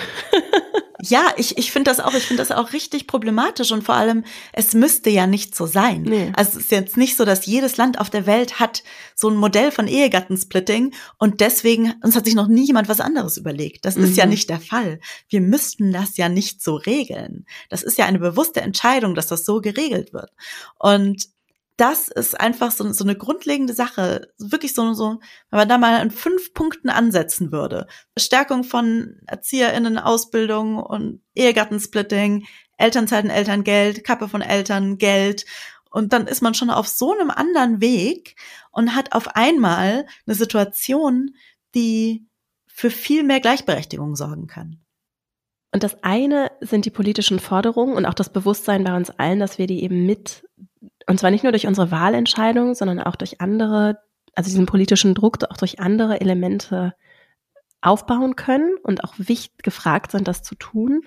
Ja, ich, ich finde das auch, ich finde das auch richtig problematisch und vor allem, es müsste ja nicht so sein. Nee. Also es ist jetzt nicht so, dass jedes Land auf der Welt hat so ein Modell von Ehegattensplitting und deswegen, uns hat sich noch nie jemand was anderes überlegt. Das mhm. ist ja nicht der Fall. Wir müssten das ja nicht so regeln. Das ist ja eine bewusste Entscheidung, dass das so geregelt wird. Und das ist einfach so, so eine grundlegende Sache, wirklich so, so, wenn man da mal in fünf Punkten ansetzen würde. Stärkung von ErzieherInnen, Ausbildung und Ehegattensplitting, Elternzeiten, Elterngeld, Kappe von Eltern, Geld. Und dann ist man schon auf so einem anderen Weg und hat auf einmal eine Situation, die für viel mehr Gleichberechtigung sorgen kann. Und das eine sind die politischen Forderungen und auch das Bewusstsein bei uns allen, dass wir die eben mit und zwar nicht nur durch unsere Wahlentscheidung, sondern auch durch andere, also diesen politischen Druck, auch durch andere Elemente aufbauen können und auch wichtig gefragt sind, das zu tun.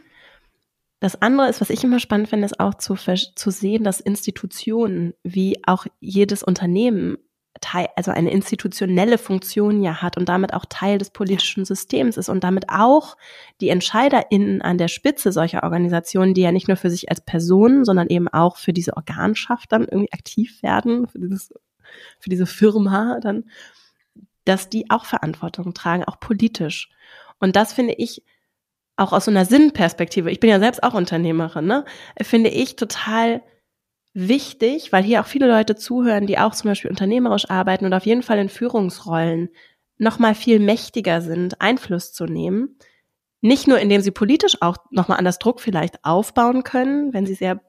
Das andere ist, was ich immer spannend finde, ist auch zu, zu sehen, dass Institutionen wie auch jedes Unternehmen, Teil, also eine institutionelle Funktion ja hat und damit auch Teil des politischen Systems ist und damit auch die EntscheiderInnen an der Spitze solcher Organisationen, die ja nicht nur für sich als Personen, sondern eben auch für diese Organschaft dann irgendwie aktiv werden, für, dieses, für diese Firma dann, dass die auch Verantwortung tragen, auch politisch. Und das finde ich auch aus so einer Sinnperspektive, ich bin ja selbst auch Unternehmerin, ne, finde ich total wichtig, weil hier auch viele Leute zuhören, die auch zum Beispiel unternehmerisch arbeiten und auf jeden Fall in Führungsrollen nochmal viel mächtiger sind, Einfluss zu nehmen. Nicht nur, indem sie politisch auch nochmal anders Druck vielleicht aufbauen können, wenn sie sehr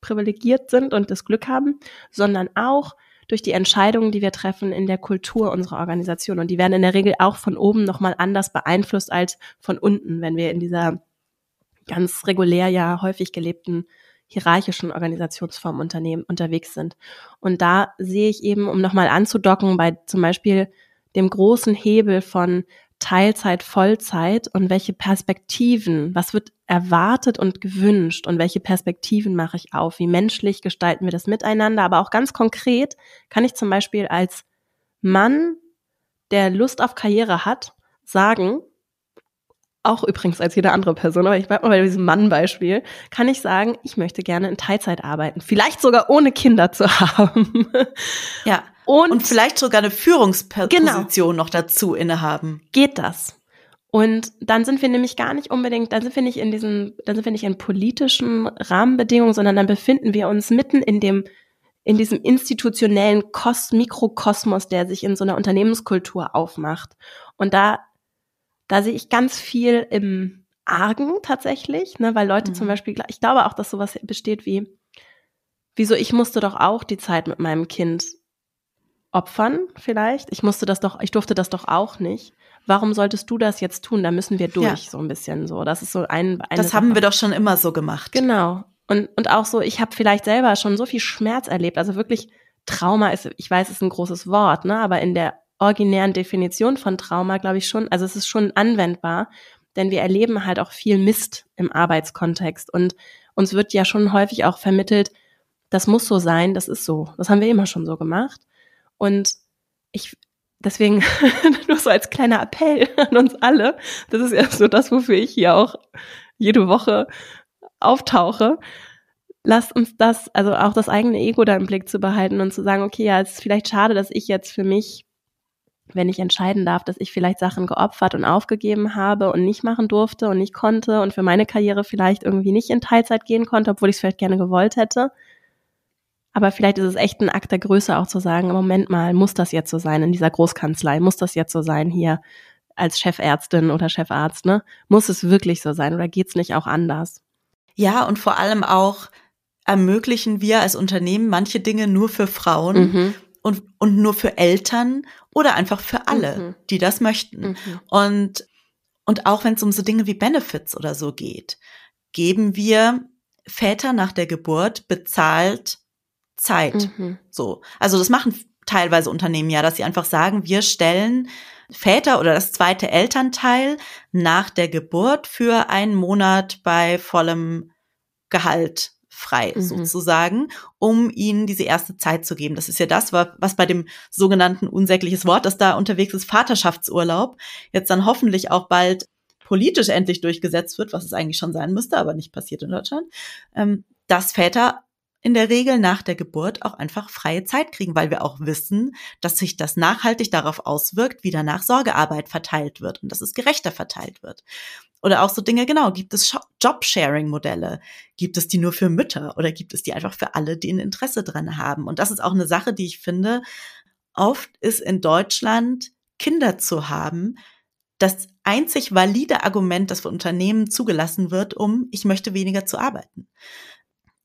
privilegiert sind und das Glück haben, sondern auch durch die Entscheidungen, die wir treffen in der Kultur unserer Organisation. Und die werden in der Regel auch von oben nochmal anders beeinflusst als von unten, wenn wir in dieser ganz regulär ja häufig gelebten hierarchischen Organisationsformen Unternehmen unterwegs sind. Und da sehe ich eben, um nochmal anzudocken, bei zum Beispiel dem großen Hebel von Teilzeit, Vollzeit und welche Perspektiven, was wird erwartet und gewünscht und welche Perspektiven mache ich auf, wie menschlich gestalten wir das miteinander, aber auch ganz konkret kann ich zum Beispiel als Mann, der Lust auf Karriere hat, sagen, auch übrigens als jede andere Person, aber ich bleibe mal bei diesem Mann-Beispiel, kann ich sagen, ich möchte gerne in Teilzeit arbeiten. Vielleicht sogar ohne Kinder zu haben. Ja, und, und vielleicht sogar eine Führungsposition genau, noch dazu innehaben. Geht das? Und dann sind wir nämlich gar nicht unbedingt, dann sind wir nicht in diesen, dann sind wir nicht in politischen Rahmenbedingungen, sondern dann befinden wir uns mitten in dem, in diesem institutionellen Kos- Mikrokosmos, der sich in so einer Unternehmenskultur aufmacht. Und da Da sehe ich ganz viel im Argen tatsächlich, ne, weil Leute mhm. zum Beispiel, ich glaube auch, dass sowas besteht wie, wieso ich musste doch auch die Zeit mit meinem Kind opfern vielleicht, ich musste das doch, ich durfte das doch auch nicht. Warum solltest du das jetzt tun? Da müssen wir durch, ja. so ein bisschen so. Das ist so ein. Eine das haben Sache. Wir doch schon immer so gemacht. Genau. Und und auch so, ich habe vielleicht selber schon so viel Schmerz erlebt, also wirklich Trauma ist, ich weiß, ist ein großes Wort, ne, aber in der originären Definition von Trauma, glaube ich schon, also es ist schon anwendbar, denn wir erleben halt auch viel Mist im Arbeitskontext und uns wird ja schon häufig auch vermittelt, das muss so sein, das ist so, das haben wir immer schon so gemacht und ich, deswegen nur so als kleiner Appell an uns alle, das ist ja so das, wofür ich hier auch jede Woche auftauche, lasst uns das, also auch das eigene Ego da im Blick zu behalten und zu sagen, okay, ja, es ist vielleicht schade, dass ich jetzt für mich, wenn ich entscheiden darf, dass ich vielleicht Sachen geopfert und aufgegeben habe und nicht machen durfte und nicht konnte und für meine Karriere vielleicht irgendwie nicht in Teilzeit gehen konnte, obwohl ich es vielleicht gerne gewollt hätte. Aber vielleicht ist es echt ein Akt der Größe auch zu sagen, Moment mal, muss das jetzt so sein in dieser Großkanzlei? Muss das jetzt so sein hier als Chefärztin oder Chefarzt? Ne? Muss es wirklich so sein oder geht's nicht auch anders? Ja, und vor allem auch ermöglichen wir als Unternehmen manche Dinge nur für Frauen, mhm. Und, und nur für Eltern oder einfach für alle, mhm. die das möchten. Mhm. Und, und auch wenn es um so Dinge wie Benefits oder so geht, geben wir Väter nach der Geburt bezahlt Zeit. Mhm. So. Also das machen teilweise Unternehmen ja, dass sie einfach sagen, wir stellen Väter oder das zweite Elternteil nach der Geburt für einen Monat bei vollem Gehalt frei, mhm. sozusagen, um ihnen diese erste Zeit zu geben. Das ist ja das, was bei dem sogenannten unsägliches Wort, das da unterwegs ist, Vaterschaftsurlaub, jetzt dann hoffentlich auch bald politisch endlich durchgesetzt wird, was es eigentlich schon sein müsste, aber nicht passiert in Deutschland, dass Väter in der Regel nach der Geburt auch einfach freie Zeit kriegen, weil wir auch wissen, dass sich das nachhaltig darauf auswirkt, wie danach Sorgearbeit verteilt wird und dass es gerechter verteilt wird. Oder auch so Dinge, genau, gibt es Job-Sharing-Modelle? Gibt es die nur für Mütter oder gibt es die einfach für alle, die ein Interesse dran haben? Und das ist auch eine Sache, die ich finde, oft ist in Deutschland Kinder zu haben das einzig valide Argument, das von Unternehmen zugelassen wird, um ich möchte weniger zu arbeiten.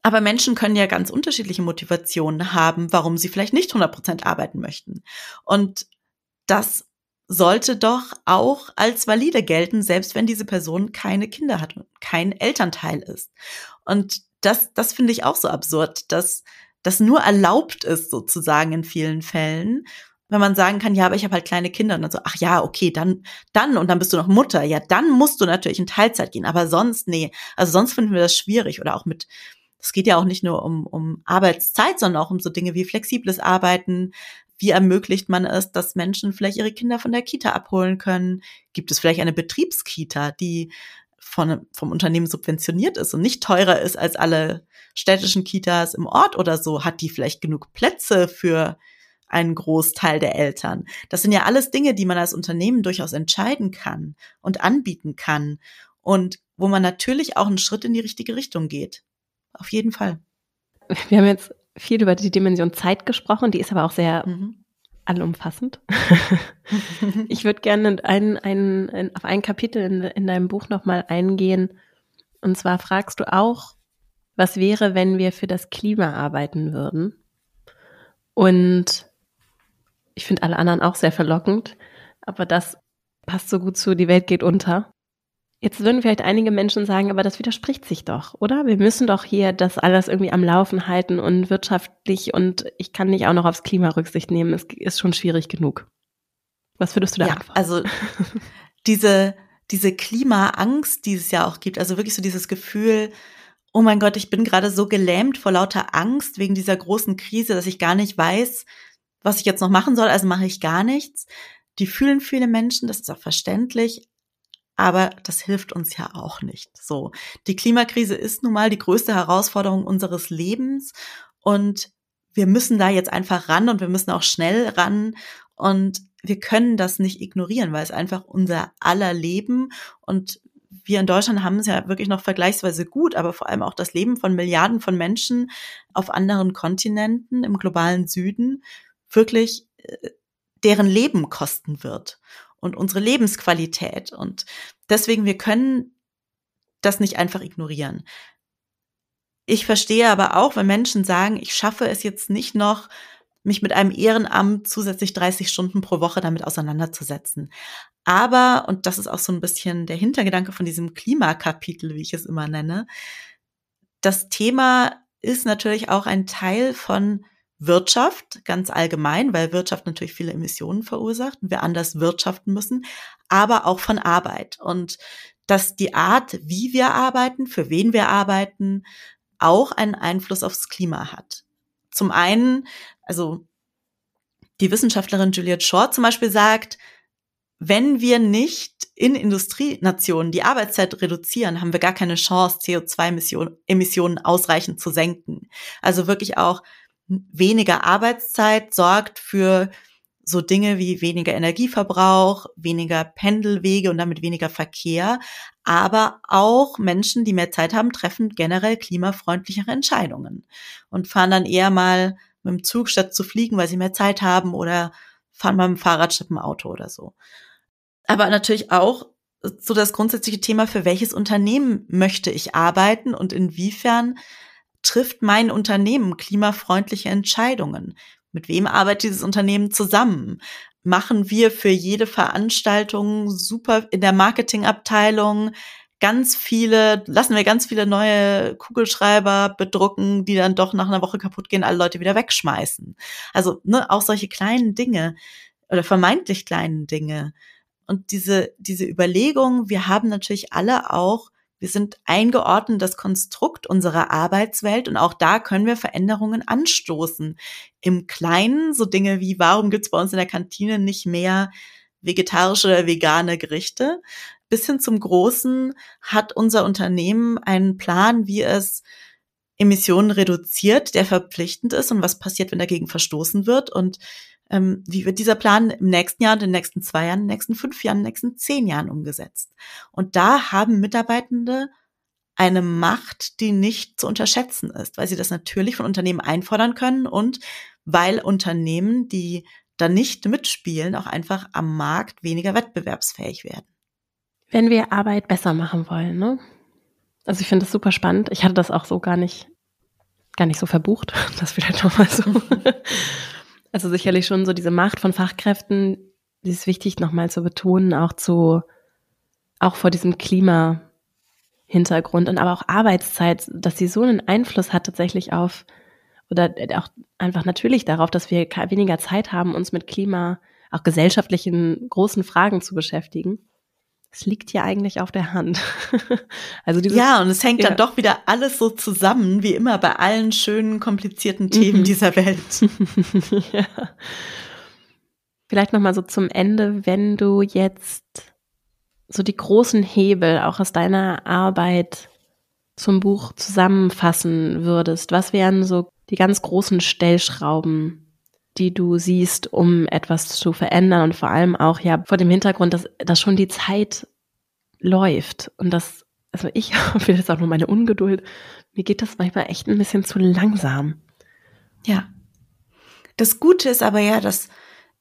Aber Menschen können ja ganz unterschiedliche Motivationen haben, warum sie vielleicht nicht hundert Prozent arbeiten möchten. Und das sollte doch auch als valide gelten, selbst wenn diese Person keine Kinder hat und kein Elternteil ist. Und das, das finde ich auch so absurd, dass das nur erlaubt ist sozusagen in vielen Fällen, wenn man sagen kann, ja, aber ich habe halt kleine Kinder und dann so, ach ja, okay, dann, dann und dann bist du noch Mutter, ja, dann musst du natürlich in Teilzeit gehen, aber sonst, nee, also sonst finden wir das schwierig oder auch mit, es geht ja auch nicht nur um, um Arbeitszeit, sondern auch um so Dinge wie flexibles Arbeiten. Wie ermöglicht man es, dass Menschen vielleicht ihre Kinder von der Kita abholen können? Gibt es vielleicht eine Betriebskita, die von, vom Unternehmen subventioniert ist und nicht teurer ist als alle städtischen Kitas im Ort oder so? Hat die vielleicht genug Plätze für einen Großteil der Eltern? Das sind ja alles Dinge, die man als Unternehmen durchaus entscheiden kann und anbieten kann und wo man natürlich auch einen Schritt in die richtige Richtung geht. Auf jeden Fall. Wir haben jetzt viel über die Dimension Zeit gesprochen, die ist aber auch sehr mhm. allumfassend. Ich würde gerne ein, ein, ein, auf ein Kapitel in, in deinem Buch nochmal eingehen. Und zwar fragst du auch, was wäre, wenn wir für das Klima arbeiten würden? Und ich finde alle anderen auch sehr verlockend, aber das passt so gut zu Die Welt geht unter. Jetzt würden vielleicht einige Menschen sagen, aber das widerspricht sich doch, oder? Wir müssen doch hier das alles irgendwie am Laufen halten und wirtschaftlich und ich kann nicht auch noch aufs Klima Rücksicht nehmen, es ist schon schwierig genug. Was würdest du da ja, antworten? Also diese, diese Klimaangst, die es ja auch gibt, also wirklich so dieses Gefühl, oh mein Gott, ich bin gerade so gelähmt vor lauter Angst wegen dieser großen Krise, dass ich gar nicht weiß, was ich jetzt noch machen soll, also mache ich gar nichts. Die fühlen viele Menschen, das ist auch verständlich. Aber das hilft uns ja auch nicht. So, die Klimakrise ist nun mal die größte Herausforderung unseres Lebens und wir müssen da jetzt einfach ran und wir müssen auch schnell ran und wir können das nicht ignorieren, weil es einfach unser aller Leben und wir in Deutschland haben es ja wirklich noch vergleichsweise gut, aber vor allem auch das Leben von Milliarden von Menschen auf anderen Kontinenten im globalen Süden wirklich deren Leben kosten wird. Und unsere Lebensqualität. Und deswegen, wir können das nicht einfach ignorieren. Ich verstehe aber auch, wenn Menschen sagen, ich schaffe es jetzt nicht noch, mich mit einem Ehrenamt zusätzlich dreißig Stunden pro Woche damit auseinanderzusetzen. Aber, und das ist auch so ein bisschen der Hintergedanke von diesem Klimakapitel, wie ich es immer nenne, das Thema ist natürlich auch ein Teil von Wirtschaft ganz allgemein, weil Wirtschaft natürlich viele Emissionen verursacht und wir anders wirtschaften müssen, aber auch von Arbeit. Und dass die Art, wie wir arbeiten, für wen wir arbeiten, auch einen Einfluss aufs Klima hat. Zum einen, also die Wissenschaftlerin Juliet Schor zum Beispiel sagt, wenn wir nicht in Industrienationen die Arbeitszeit reduzieren, haben wir gar keine Chance, C O zwei Emissionen ausreichend zu senken. Also wirklich auch weniger Arbeitszeit sorgt für so Dinge wie weniger Energieverbrauch, weniger Pendelwege und damit weniger Verkehr. Aber auch Menschen, die mehr Zeit haben, treffen generell klimafreundlichere Entscheidungen und fahren dann eher mal mit dem Zug statt zu fliegen, weil sie mehr Zeit haben, oder fahren mal mit dem Fahrrad statt mit dem Auto oder so. Aber natürlich auch so das grundsätzliche Thema, für welches Unternehmen möchte ich arbeiten und inwiefern trifft mein Unternehmen klimafreundliche Entscheidungen? Mit wem arbeitet dieses Unternehmen zusammen? Machen wir für jede Veranstaltung super in der Marketingabteilung ganz viele, lassen wir ganz viele neue Kugelschreiber bedrucken, die dann doch nach einer Woche kaputt gehen, alle Leute wieder wegschmeißen. Also ne, auch solche kleinen Dinge oder vermeintlich kleinen Dinge. Und diese diese Überlegung, wir haben natürlich alle auch, wir sind eingeordnet in das Konstrukt unserer Arbeitswelt und auch da können wir Veränderungen anstoßen. Im Kleinen so Dinge wie, warum gibt's bei uns in der Kantine nicht mehr vegetarische oder vegane Gerichte? Bis hin zum Großen, hat unser Unternehmen einen Plan, wie es Emissionen reduziert, der verpflichtend ist und was passiert, wenn dagegen verstoßen wird und ähm, wie wird dieser Plan im nächsten Jahr, in den nächsten zwei Jahren, in den nächsten fünf Jahren, in den nächsten zehn Jahren umgesetzt. Und da haben Mitarbeitende eine Macht, die nicht zu unterschätzen ist, weil sie das natürlich von Unternehmen einfordern können und weil Unternehmen, die da nicht mitspielen, auch einfach am Markt weniger wettbewerbsfähig werden. Wenn wir Arbeit besser machen wollen, ne? Also ich finde das super spannend. Ich hatte das auch so gar nicht, gar nicht so verbucht. Das vielleicht nochmal so. Also sicherlich schon so diese Macht von Fachkräften, die ist wichtig nochmal zu betonen, auch zu, auch vor diesem Klima-Hintergrund und aber auch Arbeitszeit, dass sie so einen Einfluss hat tatsächlich auf, oder auch einfach natürlich darauf, dass wir weniger Zeit haben, uns mit Klima, auch gesellschaftlichen großen Fragen zu beschäftigen. Es liegt ja eigentlich auf der Hand. Also dieses, ja, und es hängt ja dann doch wieder alles so zusammen, wie immer bei allen schönen, komplizierten Themen mhm. dieser Welt. Ja. Vielleicht nochmal so zum Ende, wenn du jetzt so die großen Hebel auch aus deiner Arbeit zum Buch zusammenfassen würdest, was wären so die ganz großen Stellschrauben, die du siehst, um etwas zu verändern und vor allem auch ja vor dem Hintergrund, dass, dass schon die Zeit läuft und das, also ich, vielleicht ist auch nur meine Ungeduld, mir geht das manchmal echt ein bisschen zu langsam. Ja, das Gute ist aber ja, dass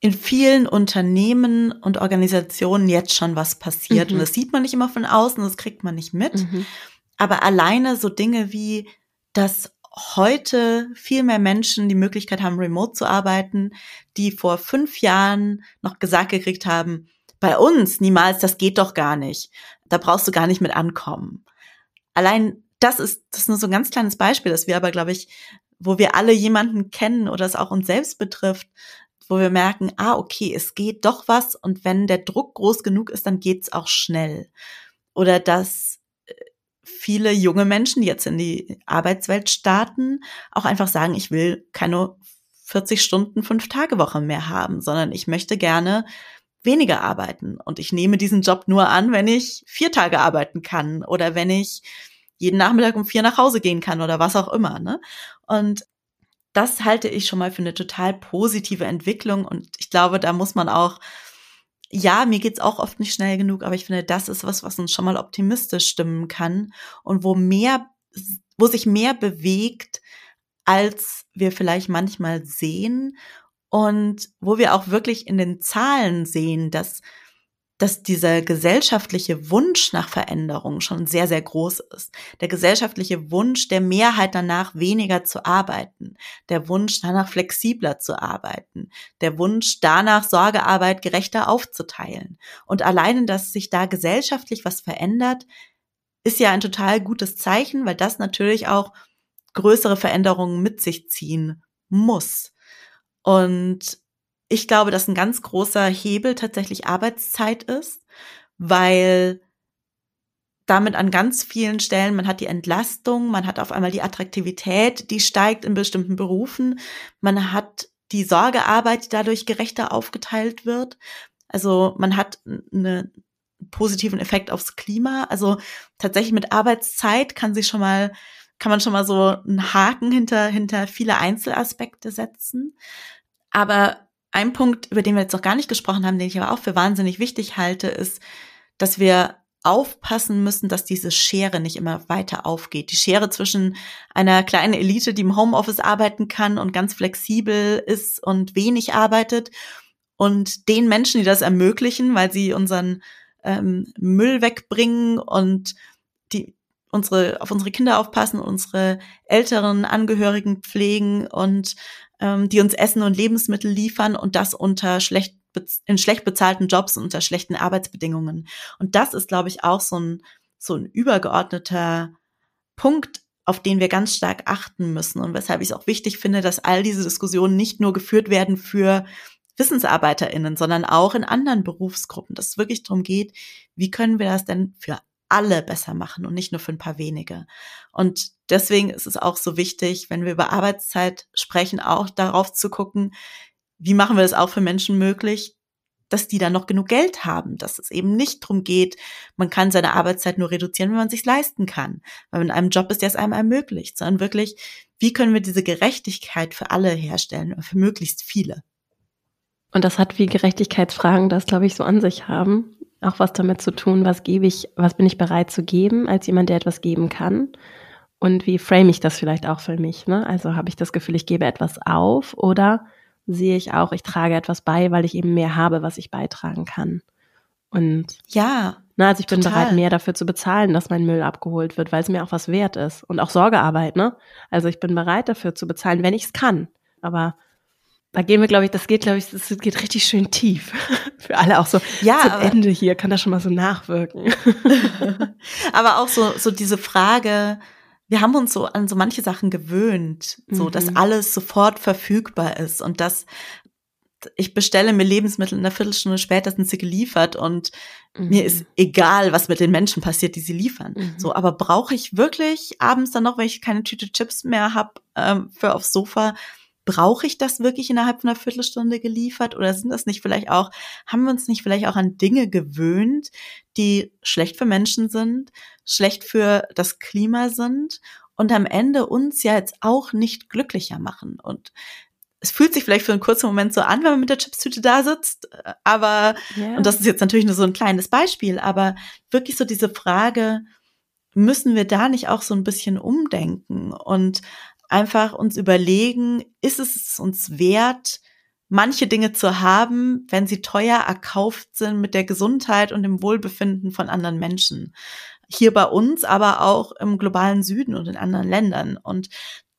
in vielen Unternehmen und Organisationen jetzt schon was passiert mhm. und das sieht man nicht immer von außen, das kriegt man nicht mit, mhm. aber alleine so Dinge wie das heute viel mehr Menschen die Möglichkeit haben, remote zu arbeiten, die vor fünf Jahren noch gesagt gekriegt haben, bei uns niemals, das geht doch gar nicht. Da brauchst du gar nicht mit ankommen. Allein das ist, das ist nur so ein ganz kleines Beispiel, dass wir aber, glaube ich, wo wir alle jemanden kennen oder es auch uns selbst betrifft, wo wir merken, ah, okay, es geht doch was und wenn der Druck groß genug ist, dann geht's auch schnell. Oder dass viele junge Menschen, die jetzt in die Arbeitswelt starten, auch einfach sagen, ich will keine vierzig Stunden, fünf Tage Woche mehr haben, sondern ich möchte gerne weniger arbeiten. Und ich nehme diesen Job nur an, wenn ich vier Tage arbeiten kann oder wenn ich jeden Nachmittag um vier nach Hause gehen kann oder was auch immer, ne? Und das halte ich schon mal für eine total positive Entwicklung. Und ich glaube, da muss man auch, ja, mir geht's auch oft nicht schnell genug, aber ich finde, das ist was, was uns schon mal optimistisch stimmen kann und wo mehr, wo sich mehr bewegt, als wir vielleicht manchmal sehen und wo wir auch wirklich in den Zahlen sehen, dass, dass dieser gesellschaftliche Wunsch nach Veränderung schon sehr, sehr groß ist. Der gesellschaftliche Wunsch der Mehrheit danach, weniger zu arbeiten. Der Wunsch danach, flexibler zu arbeiten. Der Wunsch danach, Sorgearbeit gerechter aufzuteilen. Und alleine, dass sich da gesellschaftlich was verändert, ist ja ein total gutes Zeichen, weil das natürlich auch größere Veränderungen mit sich ziehen muss. Und ich glaube, dass ein ganz großer Hebel tatsächlich Arbeitszeit ist, weil damit an ganz vielen Stellen, man hat die Entlastung, man hat auf einmal die Attraktivität, die steigt in bestimmten Berufen, man hat die Sorgearbeit, die dadurch gerechter aufgeteilt wird. Also man hat einen positiven Effekt aufs Klima. Also tatsächlich mit Arbeitszeit kann sich schon mal, kann man schon mal so einen Haken hinter, hinter viele Einzelaspekte setzen. Aber ein Punkt, über den wir jetzt noch gar nicht gesprochen haben, den ich aber auch für wahnsinnig wichtig halte, ist, dass wir aufpassen müssen, dass diese Schere nicht immer weiter aufgeht. Die Schere zwischen einer kleinen Elite, die im Homeoffice arbeiten kann und ganz flexibel ist und wenig arbeitet, und den Menschen, die das ermöglichen, weil sie unseren ähm, Müll wegbringen und die unsere auf unsere Kinder aufpassen, unsere älteren Angehörigen pflegen und ähm, die uns Essen und Lebensmittel liefern, und das unter schlecht in schlecht bezahlten Jobs und unter schlechten Arbeitsbedingungen. Und das ist, glaube ich, auch so ein, so ein übergeordneter Punkt, auf den wir ganz stark achten müssen, und weshalb ich es auch wichtig finde, dass all diese Diskussionen nicht nur geführt werden für WissensarbeiterInnen, sondern auch in anderen Berufsgruppen, dass es wirklich darum geht, wie können wir das denn für alle besser machen und nicht nur für ein paar wenige. Und deswegen ist es auch so wichtig, wenn wir über Arbeitszeit sprechen, auch darauf zu gucken, wie machen wir das auch für Menschen möglich, dass die dann noch genug Geld haben, dass es eben nicht darum geht, man kann seine Arbeitszeit nur reduzieren, wenn man es sich leisten kann, weil man in einem Job ist, der es einem ermöglicht, sondern wirklich, wie können wir diese Gerechtigkeit für alle herstellen, für möglichst viele. Und das hat viel Gerechtigkeitsfragen, das glaube ich so an sich haben, auch was damit zu tun, was gebe ich, was bin ich bereit zu geben als jemand, der etwas geben kann. Und wie frame ich das vielleicht auch für mich, ne? Also habe ich das Gefühl, ich gebe etwas auf, oder sehe ich auch, ich trage etwas bei, weil ich eben mehr habe, was ich beitragen kann. Und ja, na, also ich bin total bereit, mehr dafür zu bezahlen, dass mein Müll abgeholt wird, weil es mir auch was wert ist. Und auch Sorgearbeit, ne? Also ich bin bereit dafür zu bezahlen, wenn ich es kann. Aber da gehen wir, glaube ich, das geht, glaube ich, das geht richtig schön tief. Für alle auch so, ja, zum Ende hier kann das schon mal so nachwirken. Aber auch so, so diese Frage, wir haben uns so an so manche Sachen gewöhnt, so, mhm, dass alles sofort verfügbar ist und dass ich bestelle mir Lebensmittel in einer Viertelstunde später, sind sie geliefert, und mhm, mir ist egal, was mit den Menschen passiert, die sie liefern. Mhm. So, aber brauche ich wirklich abends dann noch, wenn ich keine Tüte Chips mehr habe, ähm, für aufs Sofa, brauche ich das wirklich innerhalb von einer Viertelstunde geliefert, oder sind das nicht vielleicht auch, haben wir uns nicht vielleicht auch an Dinge gewöhnt, die schlecht für Menschen sind, schlecht für das Klima sind und am Ende uns ja jetzt auch nicht glücklicher machen. Und es fühlt sich vielleicht für einen kurzen Moment so an, wenn man mit der Chipstüte da sitzt, aber, yeah, und das ist jetzt natürlich nur so ein kleines Beispiel, aber wirklich so diese Frage, müssen wir da nicht auch so ein bisschen umdenken und einfach uns überlegen, ist es uns wert, manche Dinge zu haben, wenn sie teuer erkauft sind mit der Gesundheit und dem Wohlbefinden von anderen Menschen. Hier bei uns, aber auch im globalen Süden und in anderen Ländern. Und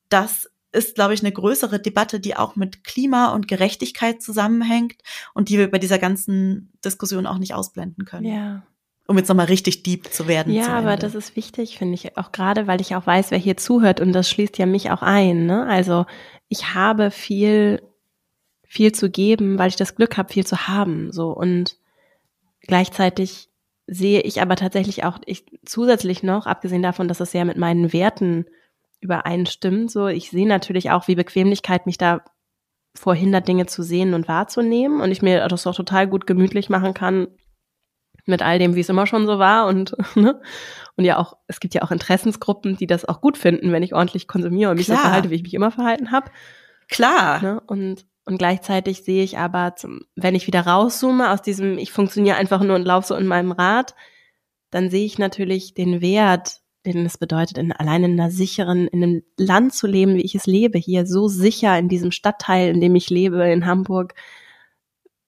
das ist, glaube ich, eine größere Debatte, die auch mit Klima und Gerechtigkeit zusammenhängt und die wir bei dieser ganzen Diskussion auch nicht ausblenden können. Ja. Um jetzt nochmal richtig deep zu werden. Ja, aber das ist wichtig, finde ich, auch gerade, weil ich auch weiß, wer hier zuhört, und das schließt ja mich auch ein, ne? Also ich habe viel, viel zu geben, weil ich das Glück habe, viel zu haben, so, und gleichzeitig sehe ich aber tatsächlich auch, ich zusätzlich noch, abgesehen davon, dass das sehr mit meinen Werten übereinstimmt, so, ich sehe natürlich auch, wie Bequemlichkeit mich da vorhindert, Dinge zu sehen und wahrzunehmen, und ich mir das auch total gut gemütlich machen kann, mit all dem, wie es immer schon so war, und ne? Und ja auch, es gibt ja auch Interessensgruppen, die das auch gut finden, wenn ich ordentlich konsumiere und mich so verhalte, wie ich mich immer verhalten habe. Klar. Ne? Und und gleichzeitig sehe ich aber, zum, wenn ich wieder rauszoome aus diesem, ich funktioniere einfach nur und laufe so in meinem Rad, dann sehe ich natürlich den Wert, den es bedeutet, in, allein in einer sicheren, in einem Land zu leben, wie ich es lebe, hier so sicher in diesem Stadtteil, in dem ich lebe, in Hamburg,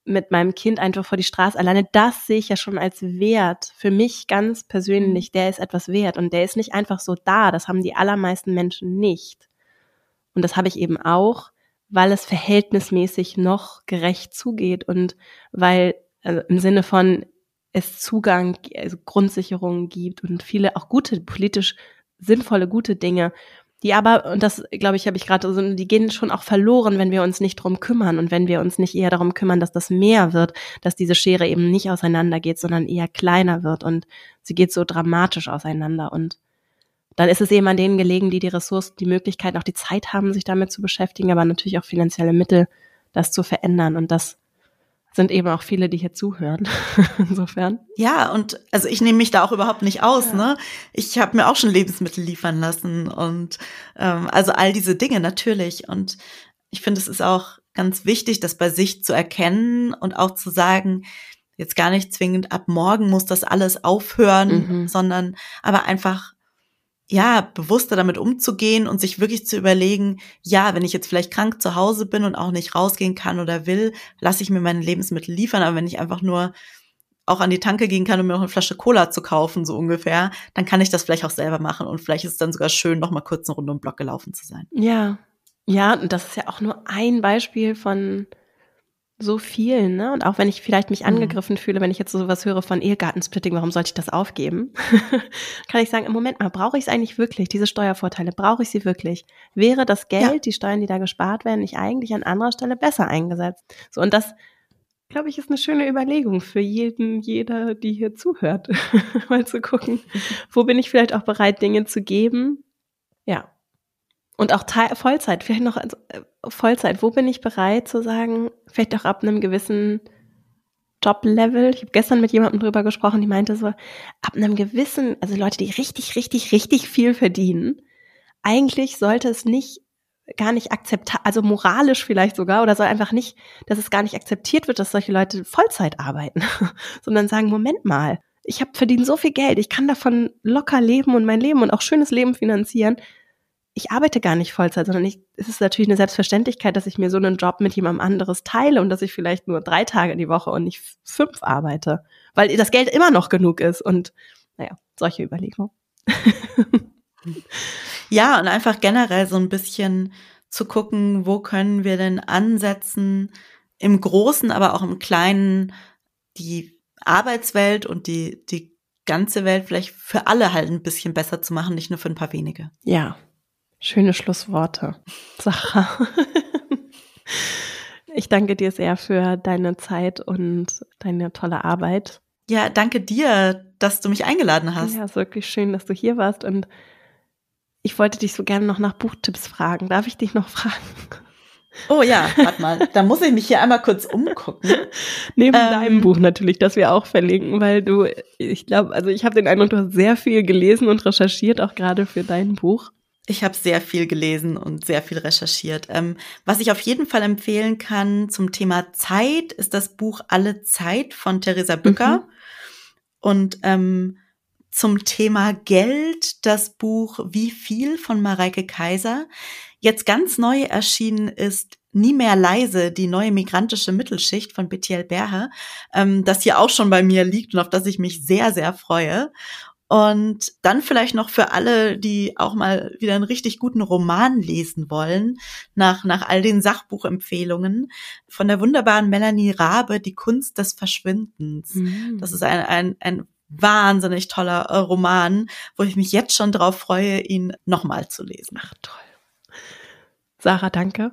mit meinem Kind einfach vor die Straße. Alleine das sehe ich ja schon als wert. Für mich ganz persönlich, der ist etwas wert. Und der ist nicht einfach so da. Das haben die allermeisten Menschen nicht. Und das habe ich eben auch, weil es verhältnismäßig noch gerecht zugeht. Und weil also im Sinne von es Zugang, also Grundsicherungen gibt und viele auch gute, politisch sinnvolle, gute Dinge. die aber, und das glaube ich, habe ich gerade, also die gehen schon auch verloren, wenn wir uns nicht drum kümmern und wenn wir uns nicht eher darum kümmern, dass das mehr wird, dass diese Schere eben nicht auseinander geht, sondern eher kleiner wird und sie geht so dramatisch auseinander und dann ist es eben an denen gelegen, die die Ressourcen, die Möglichkeiten, auch die Zeit haben, sich damit zu beschäftigen, aber natürlich auch finanzielle Mittel, das zu verändern und das sind eben auch viele, die hier zuhören, insofern. Ja, und also ich nehme mich da auch überhaupt nicht aus, ja. ne? Ich habe mir auch schon Lebensmittel liefern lassen und ähm, also all diese Dinge natürlich. Und ich finde, es ist auch ganz wichtig, das bei sich zu erkennen und auch zu sagen, jetzt gar nicht zwingend, ab morgen muss das alles aufhören, mhm. sondern aber einfach, ja, bewusster damit umzugehen und sich wirklich zu überlegen, ja, wenn ich jetzt vielleicht krank zu Hause bin und auch nicht rausgehen kann oder will, lasse ich mir meine Lebensmittel liefern, aber wenn ich einfach nur auch an die Tanke gehen kann, um mir noch eine Flasche Cola zu kaufen, so ungefähr, dann kann ich das vielleicht auch selber machen und vielleicht ist es dann sogar schön, noch mal kurz eine Runde um den Block gelaufen zu sein. Ja, ja, und das ist ja auch nur ein Beispiel von so vielen, ne? Und auch wenn ich vielleicht mich angegriffen fühle, wenn ich jetzt sowas höre von Ehegattensplitting, warum sollte ich das aufgeben? Kann ich sagen, im Moment mal, brauche ich es eigentlich wirklich? Diese Steuervorteile, brauche ich sie wirklich? Wäre das Geld, ja. die Steuern, die da gespart werden, nicht eigentlich an anderer Stelle besser eingesetzt? So, und das, glaube ich, ist eine schöne Überlegung für jeden, jeder, die hier zuhört, mal zu gucken, wo bin ich vielleicht auch bereit, Dinge zu geben? Ja. Und auch Teil, Vollzeit, vielleicht noch also, Vollzeit, wo bin ich bereit zu sagen, vielleicht auch ab einem gewissen Joblevel, ich habe gestern mit jemandem drüber gesprochen, die meinte so, ab einem gewissen, also Leute, die richtig, richtig, richtig viel verdienen, eigentlich sollte es nicht, gar nicht akzeptabel, also moralisch vielleicht sogar, oder soll einfach nicht, dass es gar nicht akzeptiert wird, dass solche Leute Vollzeit arbeiten, sondern sagen, Moment mal, ich habe verdient so viel Geld, ich kann davon locker leben und mein Leben und auch schönes Leben finanzieren, ich arbeite gar nicht Vollzeit, sondern ich, es ist natürlich eine Selbstverständlichkeit, dass ich mir so einen Job mit jemandem anderes teile und dass ich vielleicht nur drei Tage die Woche und nicht fünf arbeite, weil das Geld immer noch genug ist und naja, solche Überlegungen. Ja, und einfach generell so ein bisschen zu gucken, wo können wir denn ansetzen, im Großen, aber auch im Kleinen, die Arbeitswelt und die, die ganze Welt vielleicht für alle halt ein bisschen besser zu machen, nicht nur für ein paar wenige. Ja. Schöne Schlussworte, Sara. Ich danke dir sehr für deine Zeit und deine tolle Arbeit. Ja, danke dir, dass du mich eingeladen hast. Ja, es ist wirklich schön, dass du hier warst und ich wollte dich so gerne noch nach Buchtipps fragen. Darf ich dich noch fragen? Oh ja, warte mal, da muss ich mich hier einmal kurz umgucken. Neben ähm, deinem Buch natürlich, das wir auch verlinken, weil du, ich glaube, also ich habe den Eindruck, du hast sehr viel gelesen und recherchiert, auch gerade für dein Buch. Ich habe sehr viel gelesen und sehr viel recherchiert. Ähm, was ich auf jeden Fall empfehlen kann zum Thema Zeit, ist das Buch Alle Zeit von Theresa Bücker. Mhm. Und ähm, zum Thema Geld das Buch Wie viel von Mareike Kaiser. Jetzt ganz neu erschienen ist Nie mehr leise, die neue migrantische Mittelschicht von Betiel Berger, ähm, das hier auch schon bei mir liegt und auf das ich mich sehr, sehr freue. Und dann vielleicht noch für alle, die auch mal wieder einen richtig guten Roman lesen wollen, nach nach all den Sachbuchempfehlungen, von der wunderbaren Melanie Raabe, Die Kunst des Verschwindens. Mhm. Das ist ein, ein, ein wahnsinnig toller Roman, wo ich mich jetzt schon drauf freue, ihn nochmal zu lesen. Ach, toll. Sarah, danke.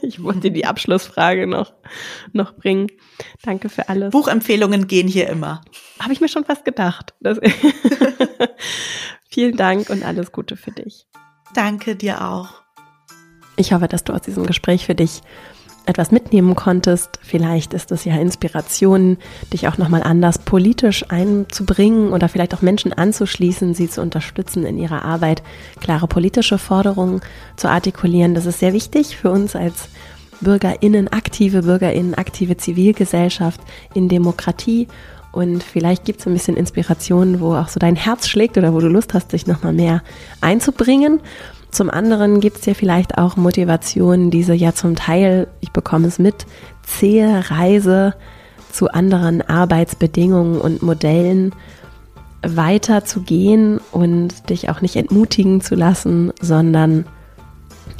Ich wollte die Abschlussfrage noch, noch bringen. Danke für alles. Buchempfehlungen gehen hier immer. Habe ich mir schon fast gedacht. Vielen Dank und alles Gute für dich. Danke dir auch. Ich hoffe, dass du aus diesem Gespräch für dich etwas mitnehmen konntest. Vielleicht ist es ja Inspiration, dich auch nochmal anders politisch einzubringen oder vielleicht auch Menschen anzuschließen, sie zu unterstützen in ihrer Arbeit, klare politische Forderungen zu artikulieren. Das ist sehr wichtig für uns als BürgerInnen, aktive BürgerInnen, aktive Zivilgesellschaft in Demokratie. Und vielleicht gibt es ein bisschen Inspiration, wo auch so dein Herz schlägt oder wo du Lust hast, dich nochmal mehr einzubringen. Zum anderen gibt es ja vielleicht auch Motivationen, diese ja zum Teil, ich bekomme es mit, zähe Reise zu anderen Arbeitsbedingungen und Modellen weiterzugehen und dich auch nicht entmutigen zu lassen, sondern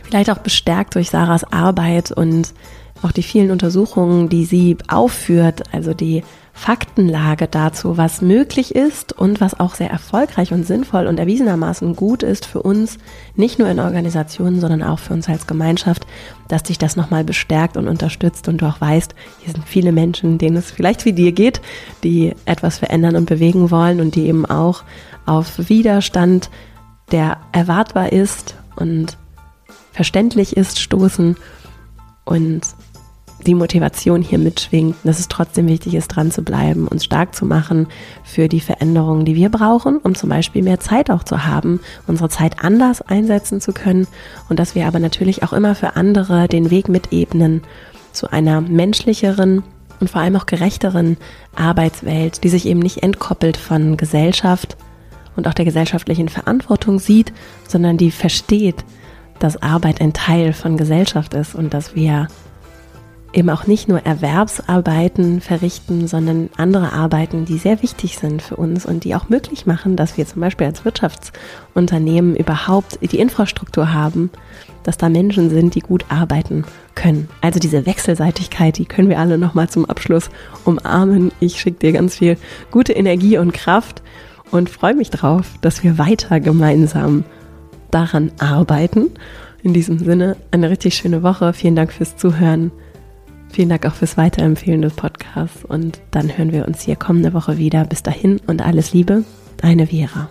vielleicht auch bestärkt durch Saras Arbeit und auch die vielen Untersuchungen, die sie aufführt, also die Faktenlage dazu, was möglich ist und was auch sehr erfolgreich und sinnvoll und erwiesenermaßen gut ist für uns, nicht nur in Organisationen, sondern auch für uns als Gemeinschaft, dass dich das nochmal bestärkt und unterstützt und du auch weißt, hier sind viele Menschen, denen es vielleicht wie dir geht, die etwas verändern und bewegen wollen und die eben auch auf Widerstand, der erwartbar ist und verständlich ist, stoßen und die Motivation hier mitschwingt, dass es trotzdem wichtig ist, dran zu bleiben, uns stark zu machen für die Veränderungen, die wir brauchen, um zum Beispiel mehr Zeit auch zu haben, unsere Zeit anders einsetzen zu können und dass wir aber natürlich auch immer für andere den Weg mitebnen zu einer menschlicheren und vor allem auch gerechteren Arbeitswelt, die sich eben nicht entkoppelt von Gesellschaft und auch der gesellschaftlichen Verantwortung sieht, sondern die versteht, dass Arbeit ein Teil von Gesellschaft ist und dass wir eben auch nicht nur Erwerbsarbeiten verrichten, sondern andere Arbeiten, die sehr wichtig sind für uns und die auch möglich machen, dass wir zum Beispiel als Wirtschaftsunternehmen überhaupt die Infrastruktur haben, dass da Menschen sind, die gut arbeiten können. Also diese Wechselseitigkeit, die können wir alle nochmal zum Abschluss umarmen. Ich schicke dir ganz viel gute Energie und Kraft und freue mich drauf, dass wir weiter gemeinsam daran arbeiten. In diesem Sinne, eine richtig schöne Woche. Vielen Dank fürs Zuhören. Vielen Dank auch fürs Weiterempfehlen des Podcasts. Und dann hören wir uns hier kommende Woche wieder. Bis dahin und alles Liebe, deine Vera.